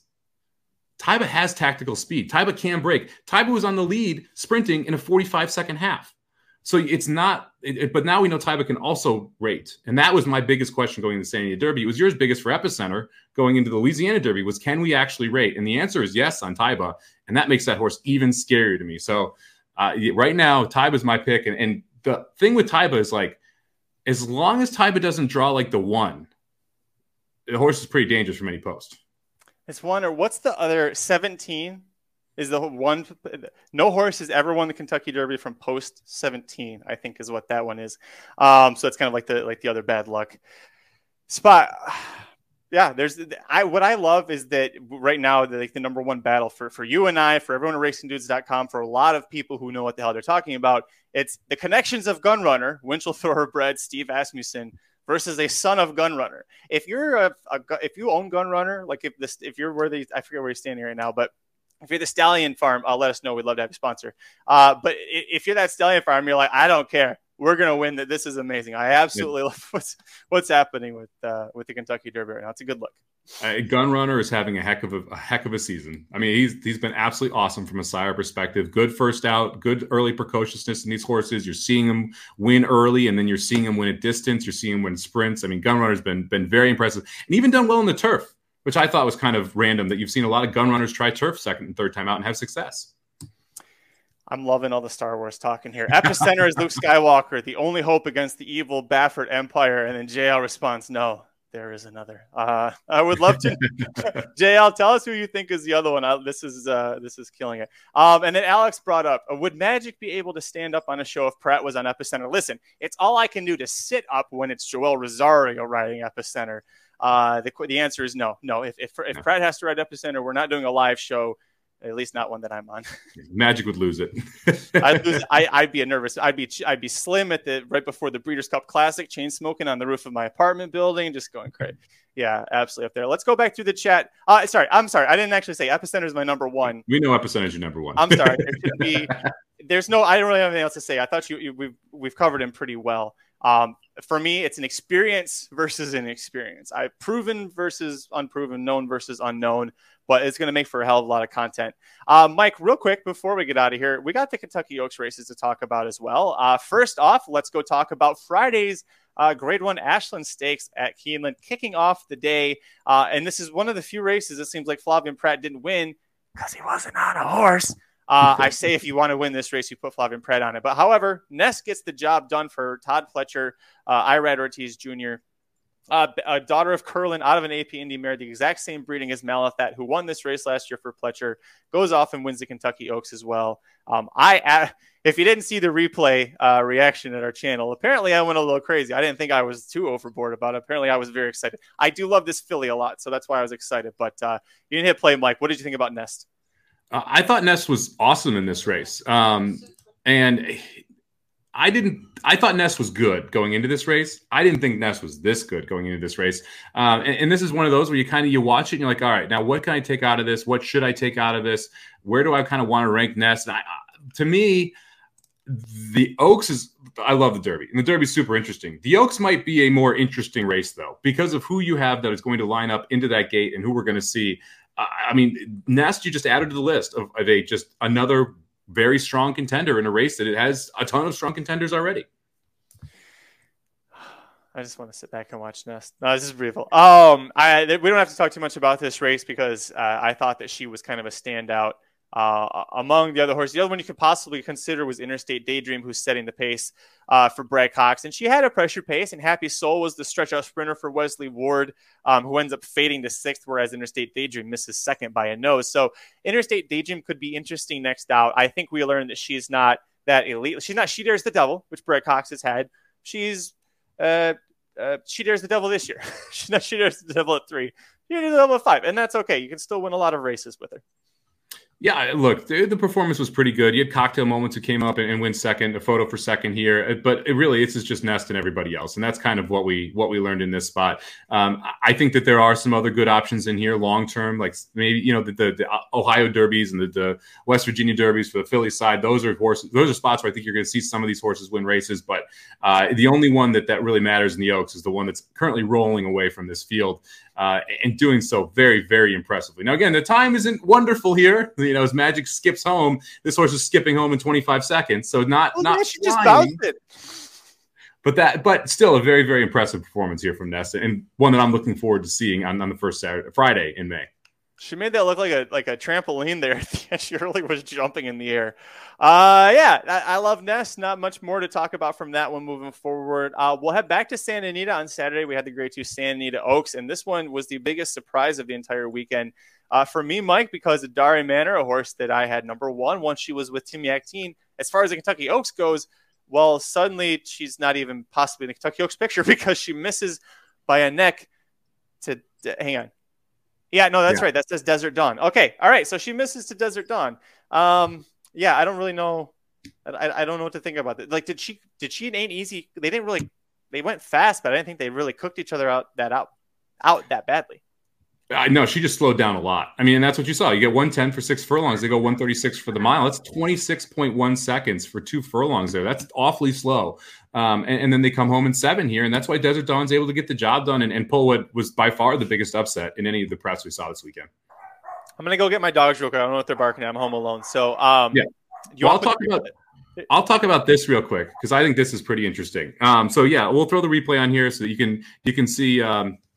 Taiba has tactical speed. Taiba can break. Taiba was on the lead sprinting in a forty-five second half. So it's not, it, it, but now we know Taiba can also rate. And that was my biggest question going into the Santa Anita Derby. It was yours biggest for Epicenter going into the Louisiana Derby was, can we actually rate? And the answer is yes on Taiba. And that makes that horse even scarier to me. So uh, right now, Taiba is my pick. And, and the thing with Taiba is, like, as long as Taiba doesn't draw like the one, the horse is pretty dangerous from any post. It's one, or what's the other? seventeen is the one. No horse has ever won the Kentucky Derby from post seventeen, I think, is what that one is. Um, so it's kind of like the like the other bad luck spot. Yeah, there's I what I love is that right now, the, like the number one battle for, for you and I, for everyone at Racing Dudes dot com, for a lot of people who know what the hell they're talking about, it's the connections of Gun Runner, Winchell Thoroughbred, Steve Asmussen, versus a son of Gun Runner. If you're a, a if you own Gun Runner, like if this if you're where the I forget where you're standing right now, but if you're the Stallion Farm, uh, let us know. We'd love to have you sponsor. Uh, but if you're that Stallion Farm, you're like, I don't care. We're going to win. That This is amazing. I absolutely yeah. love what's what's happening with uh, with the Kentucky Derby right now. It's a good look. Uh, Gun Runner is having a heck of a, a heck of a season. I mean, he's he's been absolutely awesome from a sire perspective. Good first out, good early precociousness in these horses. You're seeing him win early, and then you're seeing him win at distance. You're seeing him win sprints. I mean, Gun Runner's been been very impressive, and even done well in the turf, which I thought was kind of random. That you've seen a lot of Gun Runners try turf second and third time out and have success. I'm loving all the Star Wars talking here. Epicenter is Luke Skywalker, the only hope against the evil Baffert Empire. And then J L responds, no, there is another. Uh, I would love to. J L, tell us who you think is the other one. I, this is uh, this is killing it. Um, and then Alex brought up, would Magic be able to stand up on a show if Pratt was on Epicenter? Listen, it's all I can do to sit up when it's Joel Rosario riding Epicenter. Uh, the, the answer is no. No, if, if, if Pratt has to ride Epicenter, we're not doing a live show. At least not one that I'm on. Magic would lose it. I'd lose it. I, I'd be a nervous. I'd be I'd be slim at the right before the Breeders' Cup Classic, chain smoking on the roof of my apartment building, just going crazy. Yeah, absolutely up there. Let's go back to the chat. Uh, sorry, I'm sorry. I didn't actually say Epicenter is my number one. We know Epicenter is your number one. I'm sorry. There should be, there's no. I don't really have anything else to say. I thought you, you we've we've covered him pretty well. Um, for me, it's an experience versus inexperience. I've proven versus unproven, known versus unknown, but it's going to make for a hell of a lot of content. Uh, Mike, real quick, before we get out of here, we got the Kentucky Oaks races to talk about as well. Uh, first off, let's go talk about Friday's uh, grade one Ashland Stakes at Keeneland, kicking off the day. Uh, and this is one of the few races it seems like Flavien Prat didn't win because he wasn't on a horse. Uh, I say if you want to win this race, you put Flavien Prat on it. But however, Nest gets the job done for Todd Pletcher, uh, Irad Ortiz Junior, uh, a daughter of Curlin out of an A P Indy mare, the exact same breeding as Malathat, who won this race last year for Pletcher, goes off and wins the Kentucky Oaks as well. Um, I, uh, if you didn't see the replay uh, reaction at our channel, apparently I went a little crazy. I didn't think I was too overboard about it. Apparently I was very excited. I do love this filly a lot, so that's why I was excited. But uh, you didn't hit play, Mike. What did you think about Nest? I thought Nest was awesome in this race. Um, and I didn't, I thought Nest was good going into this race. I didn't think Nest was this good going into this race. Um, and, and this is one of those where you kind of, you watch it and you're like, all right, now what can I take out of this? What should I take out of this? Where do I kind of want to rank Nest? And I, to me, the Oaks is, I love the Derby, and the Derby's super interesting. The Oaks might be a more interesting race though, because of who you have that is going to line up into that gate and who we're going to see. I mean, Nest, you just added to the list of, of a just another very strong contender in a race that it has a ton of strong contenders already. I just want to sit back and watch Nest. No, this is beautiful. Um, I, we don't have to talk too much about this race because uh, I thought that she was kind of a standout uh, among the other horses. The other one you could possibly consider was Interstate Daydream, who's setting the pace uh, for Brad Cox. And she had a pressure pace, and Happy Soul was the stretch out sprinter for Wesley Ward, um, who ends up fading to sixth, whereas Interstate Daydream misses second by a nose. So Interstate Daydream could be interesting next out. I think we learned that she's not that elite. She's not She Dares the Devil, which Brett Cox has had. She's uh, uh, She Dares the Devil this year. She's not She Dares the Devil at three. She Dares the Devil at five. And that's okay. You can still win a lot of races with her. Yeah, look, the, the performance was pretty good. You had Cocktail Moments who came up and, and win second, a photo for second here. But it really, it's just Nest and everybody else. And that's kind of what we what we learned in this spot. Um, I think that there are some other good options in here long term, like maybe, you know, the, the, the Ohio Derbies and the, the West Virginia Derbies for the Philly side. Those are horses. Those are spots where I think you're going to see some of these horses win races. But uh, the only one that, that really matters in the Oaks is the one that's currently rolling away from this field. Uh, and doing so very, very impressively. Now, again, the time isn't wonderful here. You know, as Magic skips home, this horse is skipping home in twenty-five seconds. So not, well, not yeah, she just bounced it. But that, but still a very, very impressive performance here from Nesta, and one that I'm looking forward to seeing on, on the first Saturday, Friday in May. She made that look like a like a trampoline there. She really was jumping in the air. Uh, yeah, I, I love Nest. Not much more to talk about from that one moving forward. Uh, we'll head back to Santa Anita on Saturday. We had the grade two Santa Anita Oaks, and this one was the biggest surprise of the entire weekend. Uh, for me, Mike, because of Dari Manor, a horse that I had number one once she was with Tim Yakteen. As far as the Kentucky Oaks goes, well, suddenly she's not even possibly in the Kentucky Oaks picture because she misses by a neck to, to hang on. Yeah, no, that's yeah. right. That says Desert Dawn. Okay. All right. So she misses to Desert Dawn. Um, yeah, I don't really know. I, I don't know what to think about that. Like, did she, did she and Ain't Easy? They didn't really, they went fast, but I didn't think they really cooked each other out that out, out that badly. I know she just slowed down a lot. I mean, and that's what you saw. You get one ten for six furlongs. They go one thirty-six for the mile. That's twenty-six point one seconds for two furlongs there. That's awfully slow. Um, and, and then they come home in seven here. And that's why Desert Dawn's able to get the job done and, and pull what was by far the biggest upset in any of the press we saw this weekend. I'm going to go get my dogs real quick. I don't know if they're barking at. I'm home alone. So um, yeah. you well, I'll talk about it. I'll talk about this real quick because I think this is pretty interesting. Um, so, yeah, we'll throw the replay on here so that you can, you can see um, –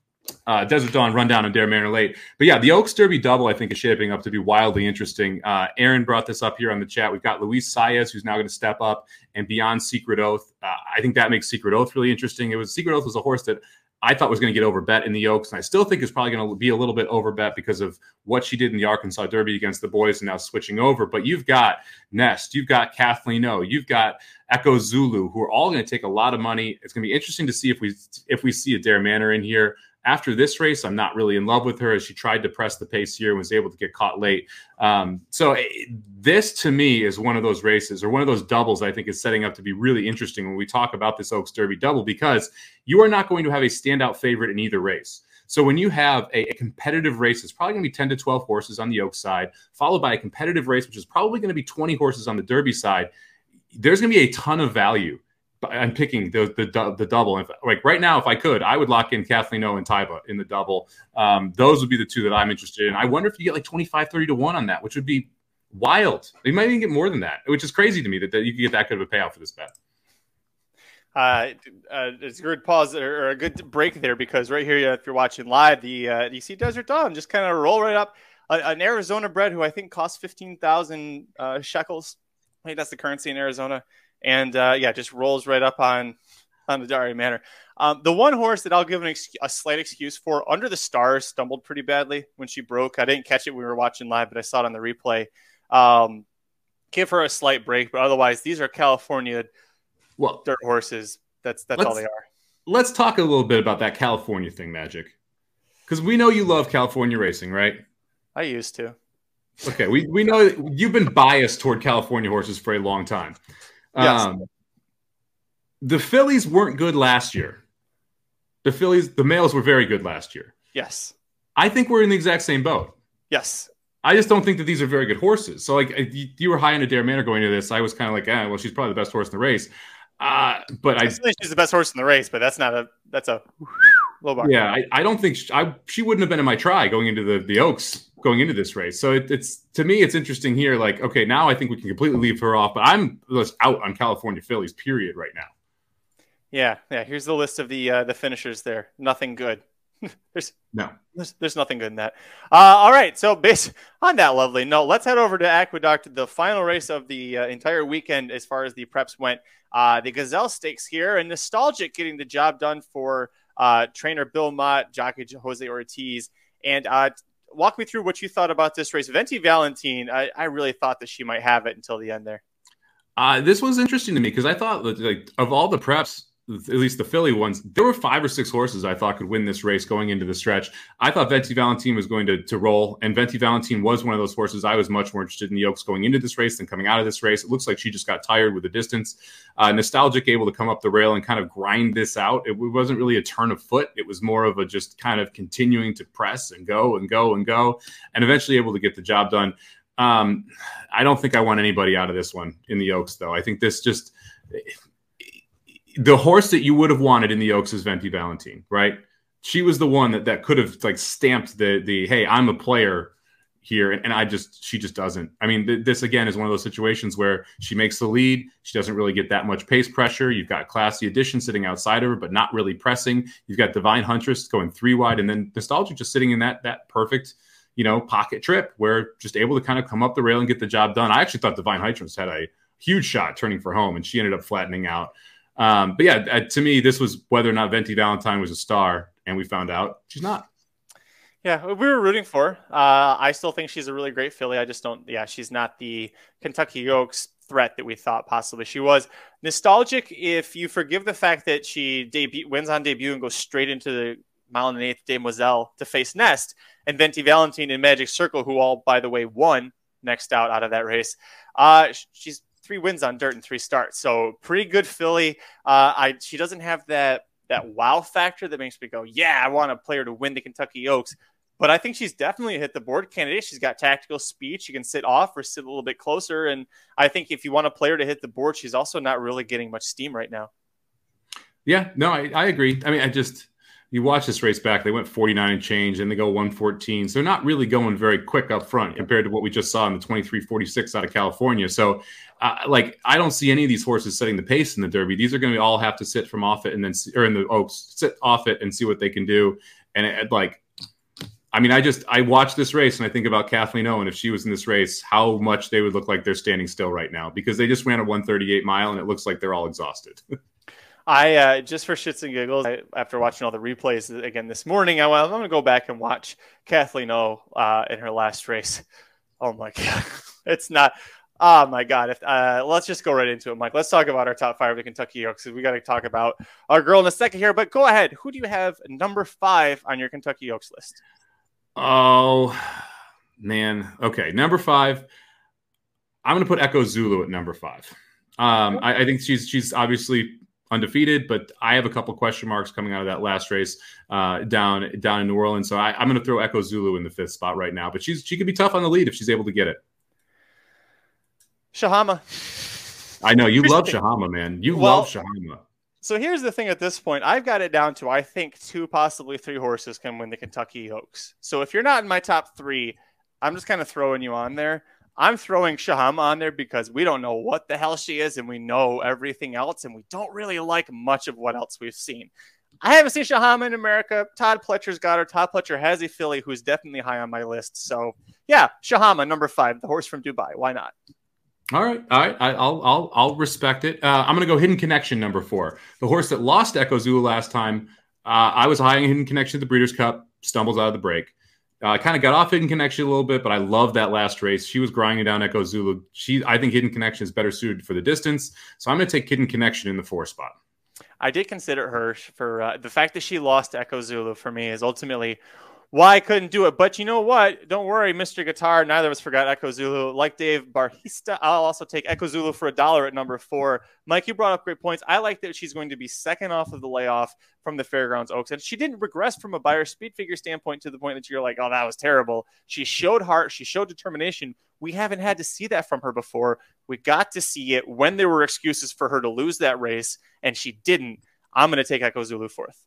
Uh, Desert Dawn, Rundown, and Dari Manor late. But yeah, the Oaks Derby double, I think, is shaping up to be wildly interesting. Uh, Aaron brought this up here on the chat. We've got Luis Saez, who's now going to step up, and beyond Secret Oath. Uh, I think that makes Secret Oath really interesting. It was Secret Oath was a horse that I thought was going to get overbet in the Oaks, and I still think it's probably going to be a little bit overbet because of what she did in the Arkansas Derby against the boys and now switching over. But you've got Nest, you've got Kathleen O, you've got Echo Zulu, who are all going to take a lot of money. It's going to be interesting to see if we if we see a Dari Manor in here. After this race, I'm not really in love with her as she tried to press the pace here and was able to get caught late. Um, so it, this, to me, is one of those races or one of those doubles I think is setting up to be really interesting when we talk about this Oaks Derby double because you are not going to have a standout favorite in either race. So when you have a, a competitive race, it's probably going to be ten to twelve horses on the Oaks side, followed by a competitive race, which is probably going to be twenty horses on the Derby side. There's going to be a ton of value. I'm picking the the, the double. If, like right now, if I could, I would lock in Kathleen O and Taiba in the double. Um, those would be the two that I'm interested in. I wonder if you get like twenty-five, thirty to one on that, which would be wild. You might even get more than that, which is crazy to me that, that you could get that kind of a payout for this bet. Uh, uh, it's a good pause or a good break there because right here, if you're watching live, the uh, you see Desert Dawn just kind of roll right up. Uh, an Arizona bred who I think costs fifteen thousand uh, shekels. I think that's the currency in Arizona. And, uh, yeah, just rolls right up on, on the Dari Manor. Um, the one horse that I'll give an ex- a slight excuse for, Under the Stars, stumbled pretty badly when she broke. I didn't catch it when we were watching live, but I saw it on the replay. Um, give her a slight break, but otherwise, these are California well, dirt horses. That's that's all they are. Let's talk a little bit about that California thing, Magic. Because we know you love California racing, right? I used to. Okay, we, we know you've been biased toward California horses for a long time. Yes. Um, the fillies weren't good last year. The fillies, the males were very good last year. Yes. I think we're in the exact same boat. Yes. I just don't think that these are very good horses. So like you, you were high in a Dari Manor going into this. I was kind of like, eh, well, she's probably the best horse in the race. Uh, but I, I think she's the best horse in the race, but that's not a, that's a low bar. Yeah. I, I don't think she, I, she wouldn't have been in my try going into the, the Oaks going into this race. So it, it's, to me, it's interesting here. Like, okay, now I think we can completely leave her off, but I'm just out on California fillies period right now. Yeah. Yeah. Here's the list of the, uh, the finishers there. Nothing good. there's no, there's, there's nothing good in that. Uh, all right. So based on that lovely note, let's head over to Aqueduct. The final race of the uh, entire weekend, as far as the preps went, uh, the Gazelle Stakes here and Nostalgic getting the job done for uh, trainer Bill Mott, jockey Jose Ortiz, and uh, walk me through what you thought about this race. Venti Valentine, I, I really thought that she might have it until the end there. Uh, this was interesting to me because I thought, like, of all the preps, at least the Philly ones, there were five or six horses I thought could win this race going into the stretch. I thought Venti Valentine was going to, to roll, and Venti Valentine was one of those horses I was much more interested in the Oaks going into this race than coming out of this race. It looks like she just got tired with the distance. Uh, Nostalgic able to come up the rail and kind of grind this out. It wasn't really a turn of foot. It was more of a just kind of continuing to press and go and go and go, and eventually able to get the job done. Um, I don't think I want anybody out of this one in the Oaks, though. I think this just... The horse that you would have wanted in the Oaks is Venti Valentine, right? She was the one that, that could have like stamped the, the, hey, I'm a player here. And, and I just, she just doesn't. I mean, th- this again is one of those situations where she makes the lead. She doesn't really get that much pace pressure. You've got Classy Edition sitting outside of her, but not really pressing. You've got Divine Huntress going three wide. And then Nostalgic just sitting in that, that perfect, you know, pocket trip where just able to kind of come up the rail and get the job done. I actually thought Divine Huntress had a huge shot turning for home and she ended up flattening out. Um, but yeah, uh, to me, this was whether or not Venti Valentine was a star, and we found out she's not. Yeah, we were rooting for her. Uh, I still think she's a really great filly. I just don't, yeah, she's not the Kentucky Oaks threat that we thought possibly she was. Nostalgic, if you forgive the fact that she debut, wins on debut and goes straight into the mile and an eighth Demoiselle to face Nest, and Venti Valentine and Magic Circle, who all, by the way, won next out out of that race. Uh, she's three wins on dirt and three starts. So pretty good filly. Uh, I, she doesn't have that, that wow factor that makes me go, yeah, I want a player to win the Kentucky Oaks, but I think she's definitely a hit the board candidate. She's got tactical speed. She can sit off or sit a little bit closer. And I think if you want a player to hit the board, she's also not really getting much steam right now. Yeah, no, I, I agree. I mean, I just, you watch this race back, they went forty-nine and change, and they go one fourteen. So they're not really going very quick up front compared to what we just saw in the twenty-three forty-six out of California. So, uh, like, I don't see any of these horses setting the pace in the Derby. These are going to all have to sit from off it and then, see, or in the Oaks, sit off it and see what they can do. And it, it, like, I mean, I just, I watch this race and I think about Kathleen Owen. If she was in this race, how much they would look like they're standing still right now because they just ran a one thirty-eight mile and it looks like they're all exhausted. I, uh, just for shits and giggles, I, after watching all the replays again this morning, I, I'm going to go back and watch Kathleen O uh, in her last race. Oh, my God. It's not. Oh, my God. If, uh, let's just go right into it, Mike. Let's talk about our top five of the Kentucky Oaks, because we got to talk about our girl in a second here. But go ahead. Who do you have number five on your Kentucky Oaks list? Oh, man. Okay, number five. I'm going to put Echo Zulu at number five. Um, I, I think she's she's obviously undefeated, but I have a couple question marks coming out of that last race uh, down down in New Orleans. So I, I'm going to throw Echo Zulu in the fifth spot right now, but she's she could be tough on the lead if she's able to get it. Shahama. I know you here's love Shahama, man. You well, love Shahama. So here's the thing at this point. I've got it down to, I think, two, possibly three horses can win the Kentucky Oaks. So if you're not in my top three, I'm just kind of throwing you on there. I'm throwing Shahama on there because we don't know what the hell she is, and we know everything else, and we don't really like much of what else we've seen. I haven't seen Shahama in America. Todd Pletcher's got her. Todd Pletcher has a filly who's definitely high on my list. So, yeah, Shahama, number five, the horse from Dubai. Why not? All right, all right, I'll I'll I'll respect it. Uh, I'm going to go Hidden Connection, number four, the horse that lost Echo Zulu last time. Uh, I was high on Hidden Connection at the Breeders' Cup. Stumbles out of the break. I uh, kind of got off Hidden Connection a little bit, but I love that last race. She was grinding down Echo Zulu. She, I think Hidden Connection is better suited for the distance. So I'm going to take Hidden Connection in the four spot. I did consider her for uh, the fact that she lost to Echo Zulu for me is ultimately why I couldn't do it. But you know what? Don't worry, Mister Guitar. Neither of us forgot Echo Zulu. Like Dave Barhista, I'll also take Echo Zulu for a dollar at number four. Mike, you brought up great points. I like that she's going to be second off of the layoff from the Fairgrounds Oaks. And she didn't regress from a buyer speed figure standpoint to the point that you're like, oh, that was terrible. She showed heart. She showed determination. We haven't had to see that from her before. We got to see it when there were excuses for her to lose that race, and she didn't. I'm going to take Echo Zulu fourth.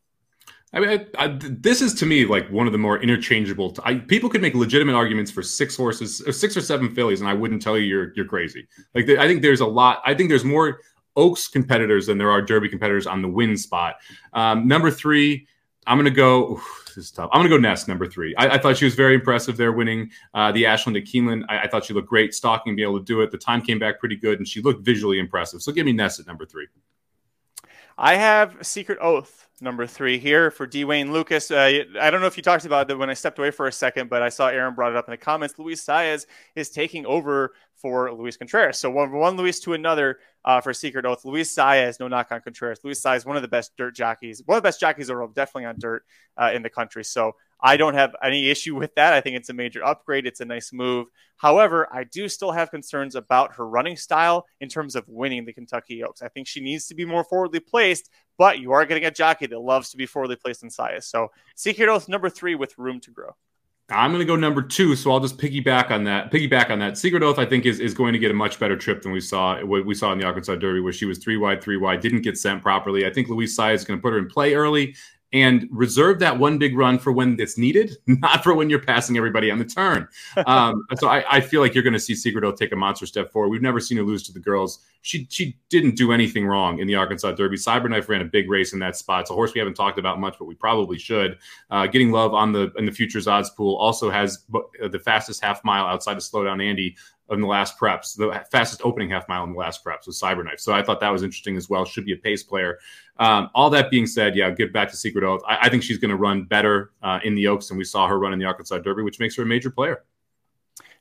I mean, I, I, this is to me like one of the more interchangeable. T- I, people could make legitimate arguments for six horses, or six or seven fillies, and I wouldn't tell you you're you're crazy. Like the, I think there's a lot. I think there's more Oaks competitors than there are Derby competitors on the win spot. Um, number three, I'm gonna go. Oof, this is tough. I'm gonna go Nest number three. I, I thought she was very impressive there, winning uh, the Ashland at Keeneland. I, I thought she looked great, stalking, being able to do it. The time came back pretty good, and she looked visually impressive. So give me Nest at number three. I have Secret Oath, number three here for Dwayne Lucas. Uh, I don't know if you talked about that when I stepped away for a second, but I saw Aaron brought it up in the comments. Luis Saez is taking over for Luis Contreras. So one, one Luis to another uh, for Secret Oath. Luis Saez, no knock on Contreras. Luis Saez, one of the best dirt jockeys, one of the best jockeys overall, definitely on dirt uh, in the country. So I don't have any issue with that. I think it's a major upgrade. It's a nice move. However, I do still have concerns about her running style in terms of winning the Kentucky Oaks. I think she needs to be more forwardly placed, but you are getting a jockey that loves to be forwardly placed in Saez. So Secret Oath, number three with room to grow. I'm going to go number two, so I'll just piggyback on that. Piggyback on that. Secret Oath, I think, is, is going to get a much better trip than we saw what we saw in the Arkansas Derby, where she was three wide, three wide, didn't get sent properly. I think Luis Saez is going to put her in play early and reserve that one big run for when it's needed, not for when you're passing everybody on the turn. Um, so I, I feel like you're going to see Secret Oath take a monster step forward. We've never seen her lose to the girls. She she didn't do anything wrong in the Arkansas Derby. Cyberknife ran a big race in that spot. It's a horse we haven't talked about much, but we probably should. Uh, getting love on the in the futures odds pool also has the fastest half mile outside of Slow Down Andy in the last preps, the fastest opening half mile in the last preps was Cyberknife. So I thought that was interesting as well. Should be a pace player. Um, all that being said, yeah, get back to Secret Oath. I, I think she's going to run better uh, in the Oaks than we saw her run in the Arkansas Derby, which makes her a major player.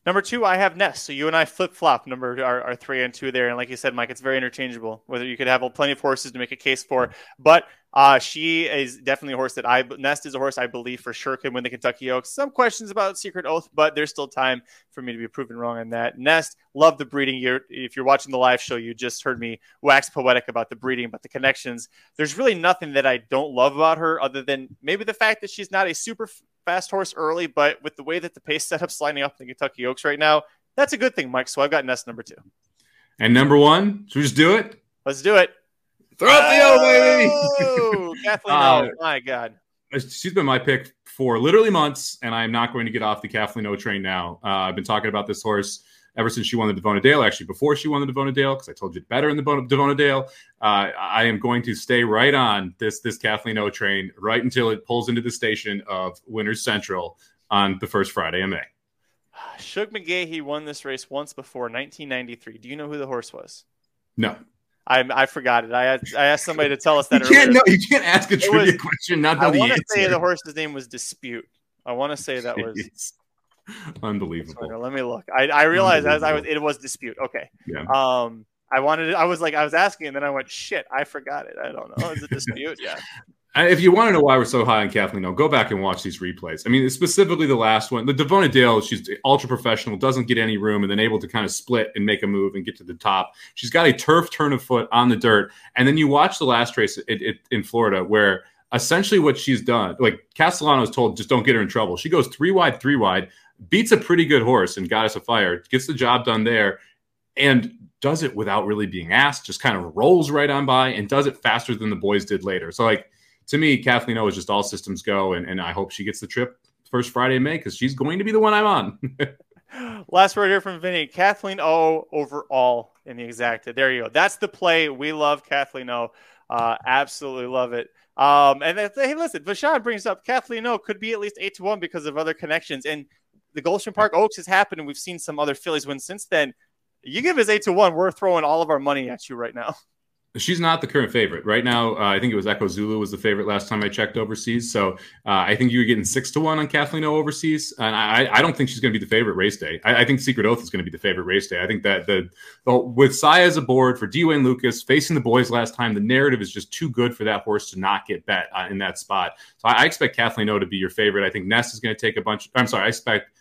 Number two, I have Nest. So you and I flip-flop number are, are three and two there. And like you said, Mike, it's very interchangeable, whether you could have plenty of horses to make a case for. But uh, she is definitely a horse that I – Nest is a horse I believe for sure can win the Kentucky Oaks. Some questions about Secret Oath, but there's still time for me to be proven wrong on that. Nest, love the breeding. You're, if you're watching the live show, you just heard me wax poetic about the breeding, but the connections. There's really nothing that I don't love about her other than maybe the fact that she's not a super f- – fast horse early, but with the way that the pace setup's lining up in the Kentucky Oaks right now, that's a good thing, Mike. So I've got Nest number two. And number one, should we just do it? Let's do it. Throw up the O, baby! Kathleen O, uh, my God. She's been my pick for literally months, and I am not going to get off the Kathleen O train now. Uh, I've been talking about this horse ever since she won the Devona Dale, actually before she won the Devona Dale, because I told you better in the Devona Dale. Uh, I am going to stay right on this this Kathleen O train right until it pulls into the station of Winners Central on the first Friday of May. Shug McGahee won this race once before, nineteen ninety-three. Do you know who the horse was? No. I I forgot it. I asked, I asked somebody to tell us that. you, can't, no, you can't ask a it trivia was, question, not know the answer. I want to say the horse's name was Dispute. I want to say that was... Unbelievable. Let me look. I, I realized as I was, it was Dispute. Okay. Yeah. Um. I wanted. I was like, I was asking, and then I went, shit, I forgot it. I don't know. Is it Dispute? Yeah. If you want to know why we're so high on Kathleen O, go back and watch these replays. I mean, specifically the last one, the Devona Dale, she's ultra professional, doesn't get any room, and then able to kind of split and make a move and get to the top. She's got a turf turn of foot on the dirt, and then you watch the last race it, it, in Florida where essentially what she's done, like Castellano is told, just don't get her in trouble. She goes three wide, three wide. Beats a pretty good horse and Goddess of Fire, gets the job done there, and does it without really being asked, just kind of rolls right on by and does it faster than the boys did later. So, like, to me, Kathleen O is just all systems go, and, and I hope she gets the trip first Friday in May because she's going to be the one I'm on. Last word here from Vinny. Kathleen O overall in the exacta. There you go. That's the play. We love Kathleen O. Uh, absolutely love it. Um, and that's, hey, listen, Vashon brings up Kathleen O could be at least eight to one because of other connections. And the Gulfstream Park Oaks has happened, and we've seen some other fillies win since then. You give us eight to one, we're throwing all of our money at you right now. She's not the current favorite right now. Uh, I think it was Echo Zulu was the favorite last time I checked overseas. So uh, I think you were getting six to one on Kathleen O overseas, and I, I don't think she's going to be the favorite race day. I, I think Secret Oath is going to be the favorite race day. I think that the, the with Saez aboard for Dwayne Lucas facing the boys last time, the narrative is just too good for that horse to not get bet uh, in that spot. So I, I expect Kathleen O to be your favorite. I think Nest is going to take a bunch. I'm sorry, I expect.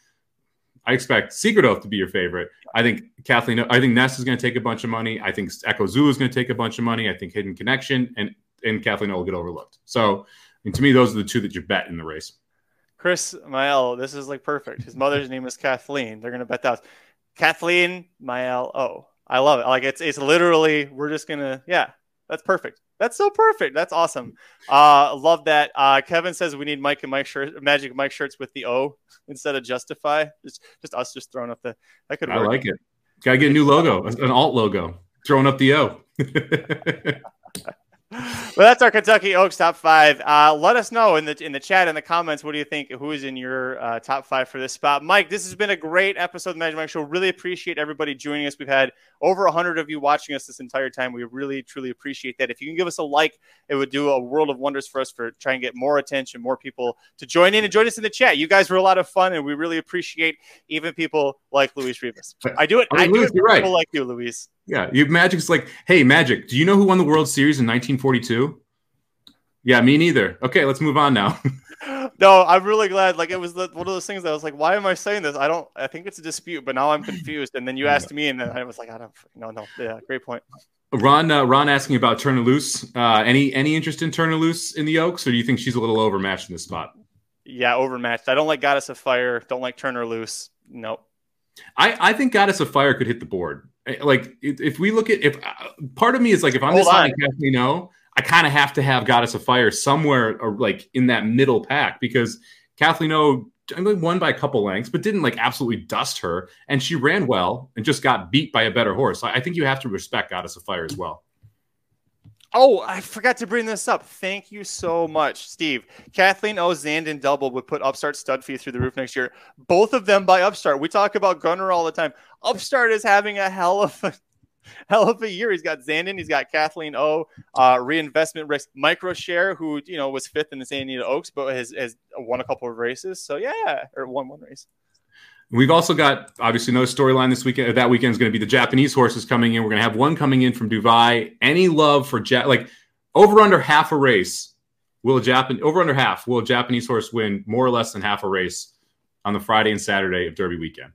I expect Secret Oath to be your favorite. I think Kathleen, I think Nest is going to take a bunch of money. I think Echo Zulu is going to take a bunch of money. I think Hidden Connection and, and Kathleen will get overlooked. So, and to me, those are the two that you bet in the race. Chris Mael, this is like perfect. His mother's name is Kathleen. They're going to bet that. Kathleen Mael O. I love it. Like it's it's literally, we're just going to, yeah, that's perfect. That's so perfect. That's awesome. Uh, love that. Uh, Kevin says we need Mike and Mike shirts, Magic Mike shirts with the O instead of Justify. Just, just us just throwing up the. That could work. I like it. Gotta get a new logo, an alt logo, throwing up the O. Well, that's our Kentucky Oaks top five. Uh, let us know in the in the chat, in the comments, what do you think? Who is in your uh, top five for this spot? Mike, this has been a great episode of the Magic Mike Show. Really appreciate everybody joining us. We've had over one hundred of you watching us this entire time. We really, truly appreciate that. If you can give us a like, it would do a world of wonders for us for trying to get more attention, more people to join in and join us in the chat. You guys were a lot of fun, and we really appreciate even people like Luis Rivas. I do it. I, mean, I do Luis, it for right. people like you, Luis. Yeah, you Magic's like, hey, Magic, do you know who won the World Series in nineteen forty-two? Yeah, me neither. Okay, let's move on now. No, I'm really glad. Like, it was the, one of those things that I was like, why am I saying this? I don't, I think it's a dispute, but now I'm confused. And then you asked me, and then I was like, I don't, no, no. Yeah, great point. Ron, uh, Ron asking about Turner Loose. Uh, any, any interest in Turner Loose in the Oaks, or do you think she's a little overmatched in this spot? Yeah, overmatched. I don't like Goddess of Fire. Don't like Turner Loose. Nope. I, I think Goddess of Fire could hit the board. Like, if we look at, if uh, part of me is like, if I'm Hold this on, you know, I kind of have to have Goddess of Fire somewhere, or like in that middle pack, because Kathleen O won by a couple lengths, but didn't like absolutely dust her, and she ran well and just got beat by a better horse. I think you have to respect Goddess of Fire as well. Oh, I forgot to bring this up. Thank you so much, Steve. Kathleen O. Zandon double would put Upstart stud fee through the roof next year. Both of them by Upstart. We talk about Gunner all the time. Upstart is having a hell of a hell of a year. He's got Zandon. He's got Kathleen O. Uh, reinvestment risk. Microshare, who you know was fifth in the Santa Anita Oaks, but has, has won a couple of races. So yeah, or won one race. We've also got, obviously, no storyline this weekend. That weekend is going to be the Japanese horses coming in. We're going to have one coming in from Dubai. Any love for ja- like over under half a race? Will a Japan over under half? Will a Japanese horse win more or less than half a race on the Friday and Saturday of Derby weekend?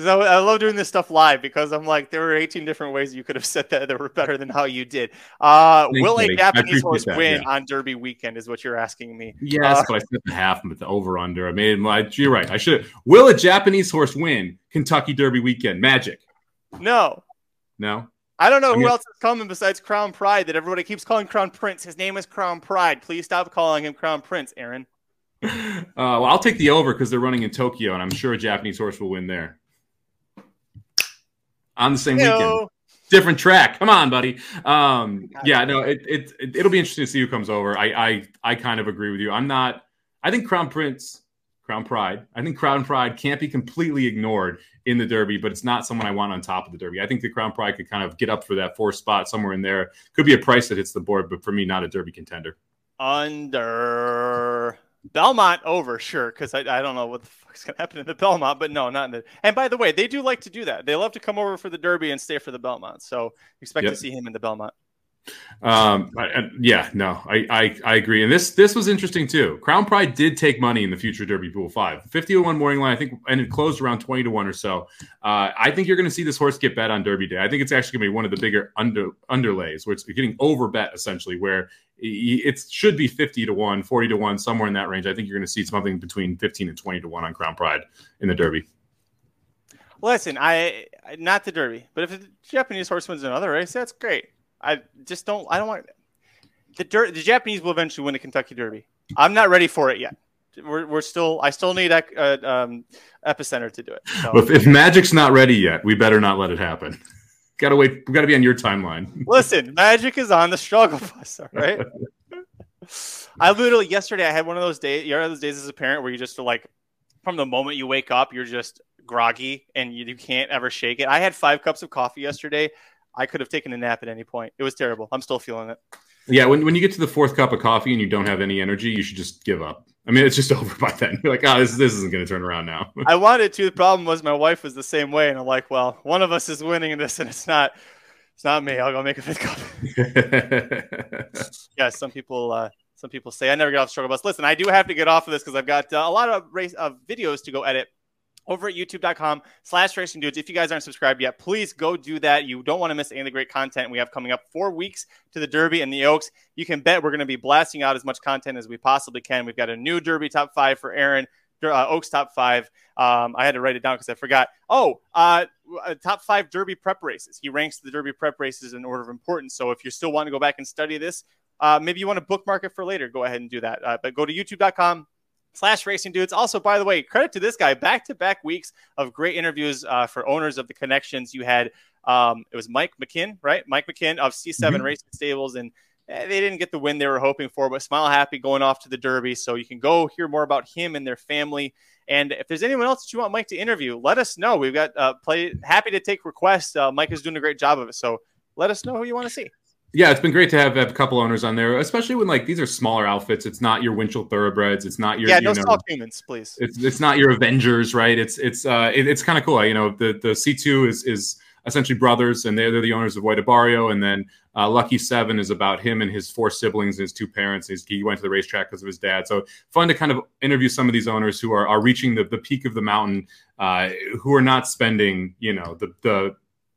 I love doing this stuff live because I'm like, there were eighteen different ways you could have said that that were better than how you did. Uh, Thanks, will buddy. a Japanese horse that, win yeah. on Derby weekend is what you're asking me. Yes, uh, but I said the half with the over-under. I made my. You're right. I should. Will a Japanese horse win Kentucky Derby weekend? Magic. No. No? I don't know I mean, who else is coming besides Crown Pride that everybody keeps calling Crown Prince. His name is Crown Pride. Please stop calling him Crown Prince, Aaron. Uh, well, I'll take the over because they're running in Tokyo, and I'm sure a Japanese horse will win there. On the same Hello. weekend, different track. Come on, buddy. Um, yeah, no, it, it, it it'll be interesting to see who comes over. I, I I kind of agree with you. I'm not. I think Crown Prince, Crown Pride. I think Crown Pride can't be completely ignored in the Derby, but it's not someone I want on top of the Derby. I think the Crown Pride could kind of get up for that fourth spot somewhere in there. Could be a price that hits the board, but for me, not a Derby contender. Under. Belmont over, sure, because I, I don't know what the fuck's going to happen in the Belmont, but no, not in the... And by the way, they do like to do that. They love to come over for the Derby and stay for the Belmont, so expect yep. to see him in the Belmont. Um, I, I, yeah, no, I, I I agree. And this this was interesting, too. Crown Pride did take money in the future Derby Pool five. fifty to one morning line, I think, and it closed around twenty to one or so. Uh, I think you're going to see this horse get bet on Derby Day. I think it's actually going to be one of the bigger under underlays, where it's getting over-bet, essentially, where... It should be fifty to one, forty to one, somewhere in that range. I think you're going to see something between fifteen and twenty to one on Crown Pride in the Derby. Listen, I not the Derby, but if a Japanese horse wins another race, that's great. I just don't, I don't want the Derby. The Japanese will eventually win the Kentucky Derby. I'm not ready for it yet. We're, we're still, I still need uh, um, Epicenter to do it. So. Well, if, if Magic's not ready yet, we better not let it happen. Gotta wait. We gotta be on your timeline. Listen, Magic is on the struggle bus, all right? I literally yesterday I had one of those days. You know, those days as a parent where you just like, from the moment you wake up, you're just groggy and you, you can't ever shake it. I had five cups of coffee yesterday. I could have taken a nap at any point. It was terrible. I'm still feeling it. Yeah, when when you get to the fourth cup of coffee and you don't have any energy, you should just give up. I mean, it's just over by then. You're like, oh, this, this isn't going to turn around now. I wanted to. The problem was my wife was the same way, and I'm like, well, one of us is winning in this, and it's not, it's not me. I'll go make a fifth cup. Yeah, some people, uh, some people say I never get off the struggle bus. Listen, I do have to get off of this because I've got uh, a lot of race of uh, videos to go edit. Over at YouTube dot com slash Racing Dudes. If you guys aren't subscribed yet, please go do that. You don't want to miss any of the great content we have coming up. Four weeks to the Derby and the Oaks. You can bet we're going to be blasting out as much content as we possibly can. We've got a new Derby top five for Aaron, uh, Oaks top five. Um, I had to write it down because I forgot. Oh, uh, top five Derby prep races. He ranks the Derby prep races in order of importance. So if you still want to go back and study this, uh, maybe you want to bookmark it for later. Go ahead and do that. Uh, but go to YouTube dot com slash Racing Dudes. Also, by the way, credit to this guy, back-to-back weeks of great interviews uh, for owners of the connections. You had Um, it was Mike McKinn, right? Mike McKinn of C seven mm-hmm. Racing Stables, and they didn't get the win they were hoping for, but Smile Happy going off to the Derby. So you can go hear more about him and their family. And if there's anyone else that you want Mike to interview, let us know. We've got uh, play happy to take requests. Uh, Mike is doing a great job of it. So let us know who you want to see. Yeah, it's been great to have, have a couple owners on there, especially when like these are smaller outfits. It's not your Winchell Thoroughbreds. It's not your yeah, no you know, soft humans, please. It's it's not your Avengers, right? It's it's uh it, it's kind of cool. You know, the the C two is is essentially brothers, and they're, they're the owners of White Abarrio, and then uh, Lucky Seven is about him and his four siblings and his two parents. He's, he went to the racetrack because of his dad. So fun to kind of interview some of these owners who are are reaching the the peak of the mountain, uh, who are not spending you know the the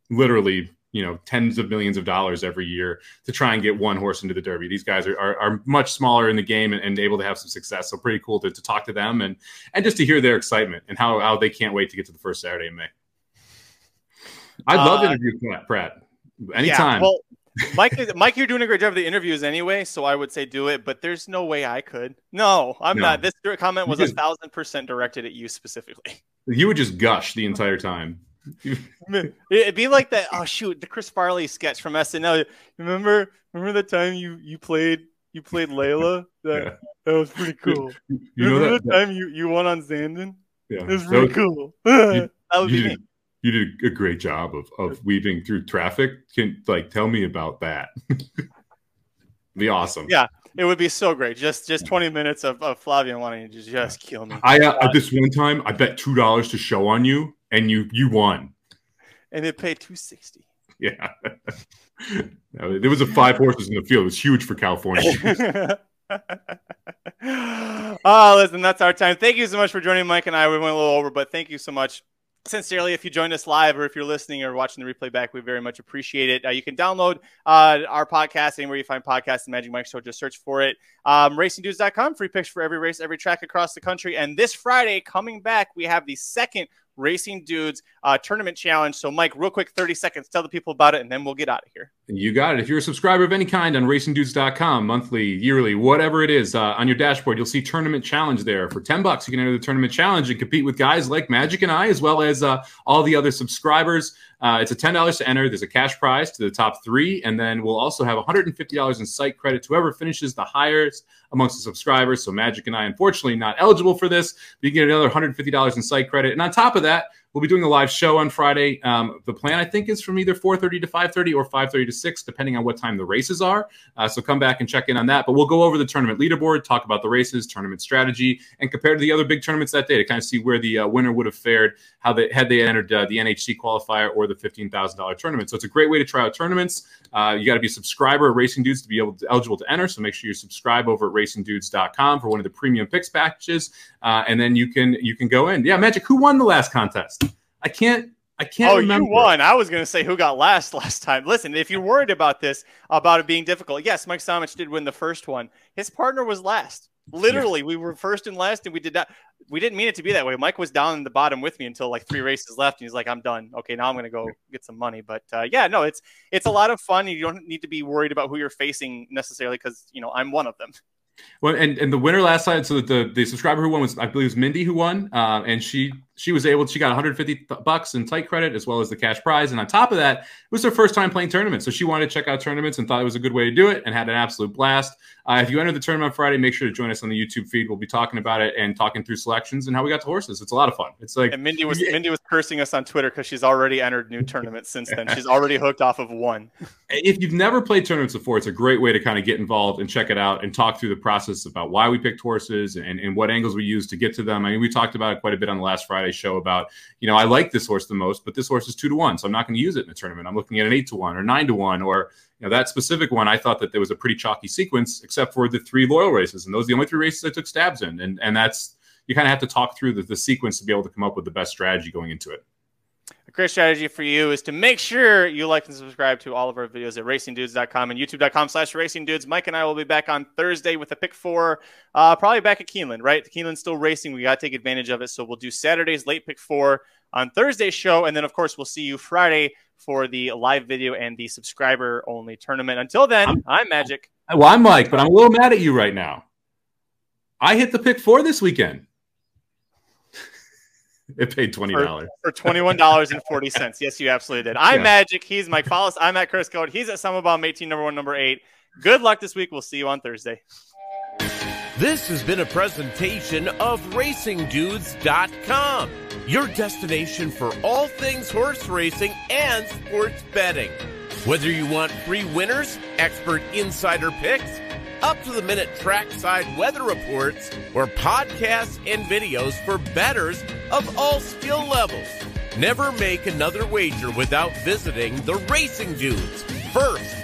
literally. you know, tens of millions of dollars every year to try and get one horse into the Derby. These guys are are, are much smaller in the game and, and able to have some success. So pretty cool to, to talk to them and, and just to hear their excitement and how, how they can't wait to get to the first Saturday in May. I'd uh, love to interview Pratt. Anytime. Yeah, well, Mike, is, Mike, you're doing a great job of the interviews anyway, so I would say do it, but there's no way I could. No, I'm no. not. This comment was a thousand percent directed at you specifically. You would just gush the entire time. It'd be like that. Oh shoot, the Chris Farley sketch from S N L. Remember, remember the time you you played you played Layla? That yeah. that was pretty cool. You remember know that, the time that, you, you won on Zandon? Yeah, it was pretty was, cool. You, that would you be did, me. You did a great job of of weaving through traffic. Can like tell me about that? Be awesome. Yeah. It would be so great. Just just twenty minutes of, of Flavien wanting to just kill me. I uh, this one time I bet two dollars to show on you, and you you won. And it paid two sixty. Yeah, there was a five horses in the field. It was huge for California. Oh, listen, that's our time. Thank you so much for joining Mike and I. We went a little over, but thank you so much. Sincerely, if you joined us live or if you're listening or watching the replay back, we very much appreciate it. Uh, you can download uh, our podcast anywhere you find podcasts, the Magic Mike Show. Just search for it. Um, Racing Dudes dot com, free picks for every race, every track across the country. And this Friday, coming back, we have the second Racing Dudes uh, Tournament Challenge. So, Mike, real quick, thirty seconds, tell the people about it, and then we'll get out of here. You got it. If you're a subscriber of any kind on Racing Dudes dot com, monthly, yearly, whatever it is, uh, on your dashboard, you'll see Tournament Challenge there. For ten bucks, you can enter the Tournament Challenge and compete with guys like Magic and I, as well as uh, all the other subscribers. Uh, it's a ten dollars to enter. There's a cash prize to the top three, and then we'll also have one hundred fifty dollars in site credit to whoever finishes the highest amongst the subscribers. So Magic and I, unfortunately, not eligible for this, but you get another one hundred fifty dollars in site credit. And on top of that, we'll be doing a live show on Friday. Um, the plan, I think, is from either four thirty to five thirty or five thirty to six, depending on what time the races are. Uh, so come back and check in on that. But we'll go over the tournament leaderboard, talk about the races, tournament strategy, and compare to the other big tournaments that day to kind of see where the uh, winner would have fared how they had they entered uh, the N H C qualifier or the fifteen thousand dollars tournament. So it's a great way to try out tournaments. Uh, you got to be a subscriber at Racing Dudes to be able to, eligible to enter. So make sure you subscribe over at Racing Dudes dot com for one of the premium picks packages, uh, and then you can you can go in. Yeah, Magic, who won the last contest? I can't I can't oh, remember. Oh, you won. I was going to say who got last last time. Listen, if you're worried about this, about it being difficult, yes, Mike Somich did win the first one. His partner was last. Literally, yeah. We were first and last, and we did not we didn't mean it to be that way. Mike was down in the bottom with me until like three races left, and he's like, I'm done. Okay, now I'm going to go get some money. But uh, yeah, no, it's it's a lot of fun. You don't need to be worried about who you're facing necessarily because, you know, I'm one of them. Well, and, and the winner last night, so the, the subscriber who won was, I believe, it was Mindy who won, uh, and she she was able, she got one hundred fifty bucks in tight credit as well as the cash prize, and on top of that, it was her first time playing tournaments, so she wanted to check out tournaments and thought it was a good way to do it and had an absolute blast. Uh, if you enter the tournament on Friday, make sure to join us on the YouTube feed. We'll be talking about it and talking through selections and how we got to horses. It's a lot of fun. It's like and Mindy was yeah. Mindy was cursing us on Twitter because she's already entered new tournaments since then. She's already hooked off of one. If you've never played tournaments before, it's a great way to kind of get involved and check it out and talk through the process about why we picked horses and, and what angles we use to get to them. I mean, we talked about it quite a bit on the last Friday show about, you know, I like this horse the most, but this horse is two to one, so I'm not going to use it in the tournament. I'm looking at an eight to one or nine to one or you know, that specific one, I thought that there was a pretty chalky sequence, except for the three Loyal races. And those are the only three races I took stabs in. And and that's, you kind of have to talk through the, the sequence to be able to come up with the best strategy going into it. A great strategy for you is to make sure you like and subscribe to all of our videos at Racing Dudes dot com and YouTube dot com slash Racing Dudes. Mike and I will be back on Thursday with a pick four, uh, probably back at Keeneland, right? Keeneland's still racing. We got to take advantage of it. So we'll do Saturday's late pick four on Thursday's show. And then, of course, we'll see you Friday for the live video and the subscriber-only tournament. Until then, I'm, I'm Magic. Well, I'm Mike, but I'm a little mad at you right now. I hit the pick four this weekend. It paid twenty dollars. For, for twenty-one dollars and forty cents. Yes, you absolutely did. I'm yeah. Magic. He's Mike Follis. I'm at Chris Code. He's at Summerbomb eighteen, number one, number eight. Good luck this week. We'll see you on Thursday. This has been a presentation of Racing Dudes dot com, your destination for all things horse racing and sports betting. Whether you want free winners, expert insider picks, up-to-the-minute trackside weather reports, or podcasts and videos for bettors of all skill levels, never make another wager without visiting the Racing Dudes first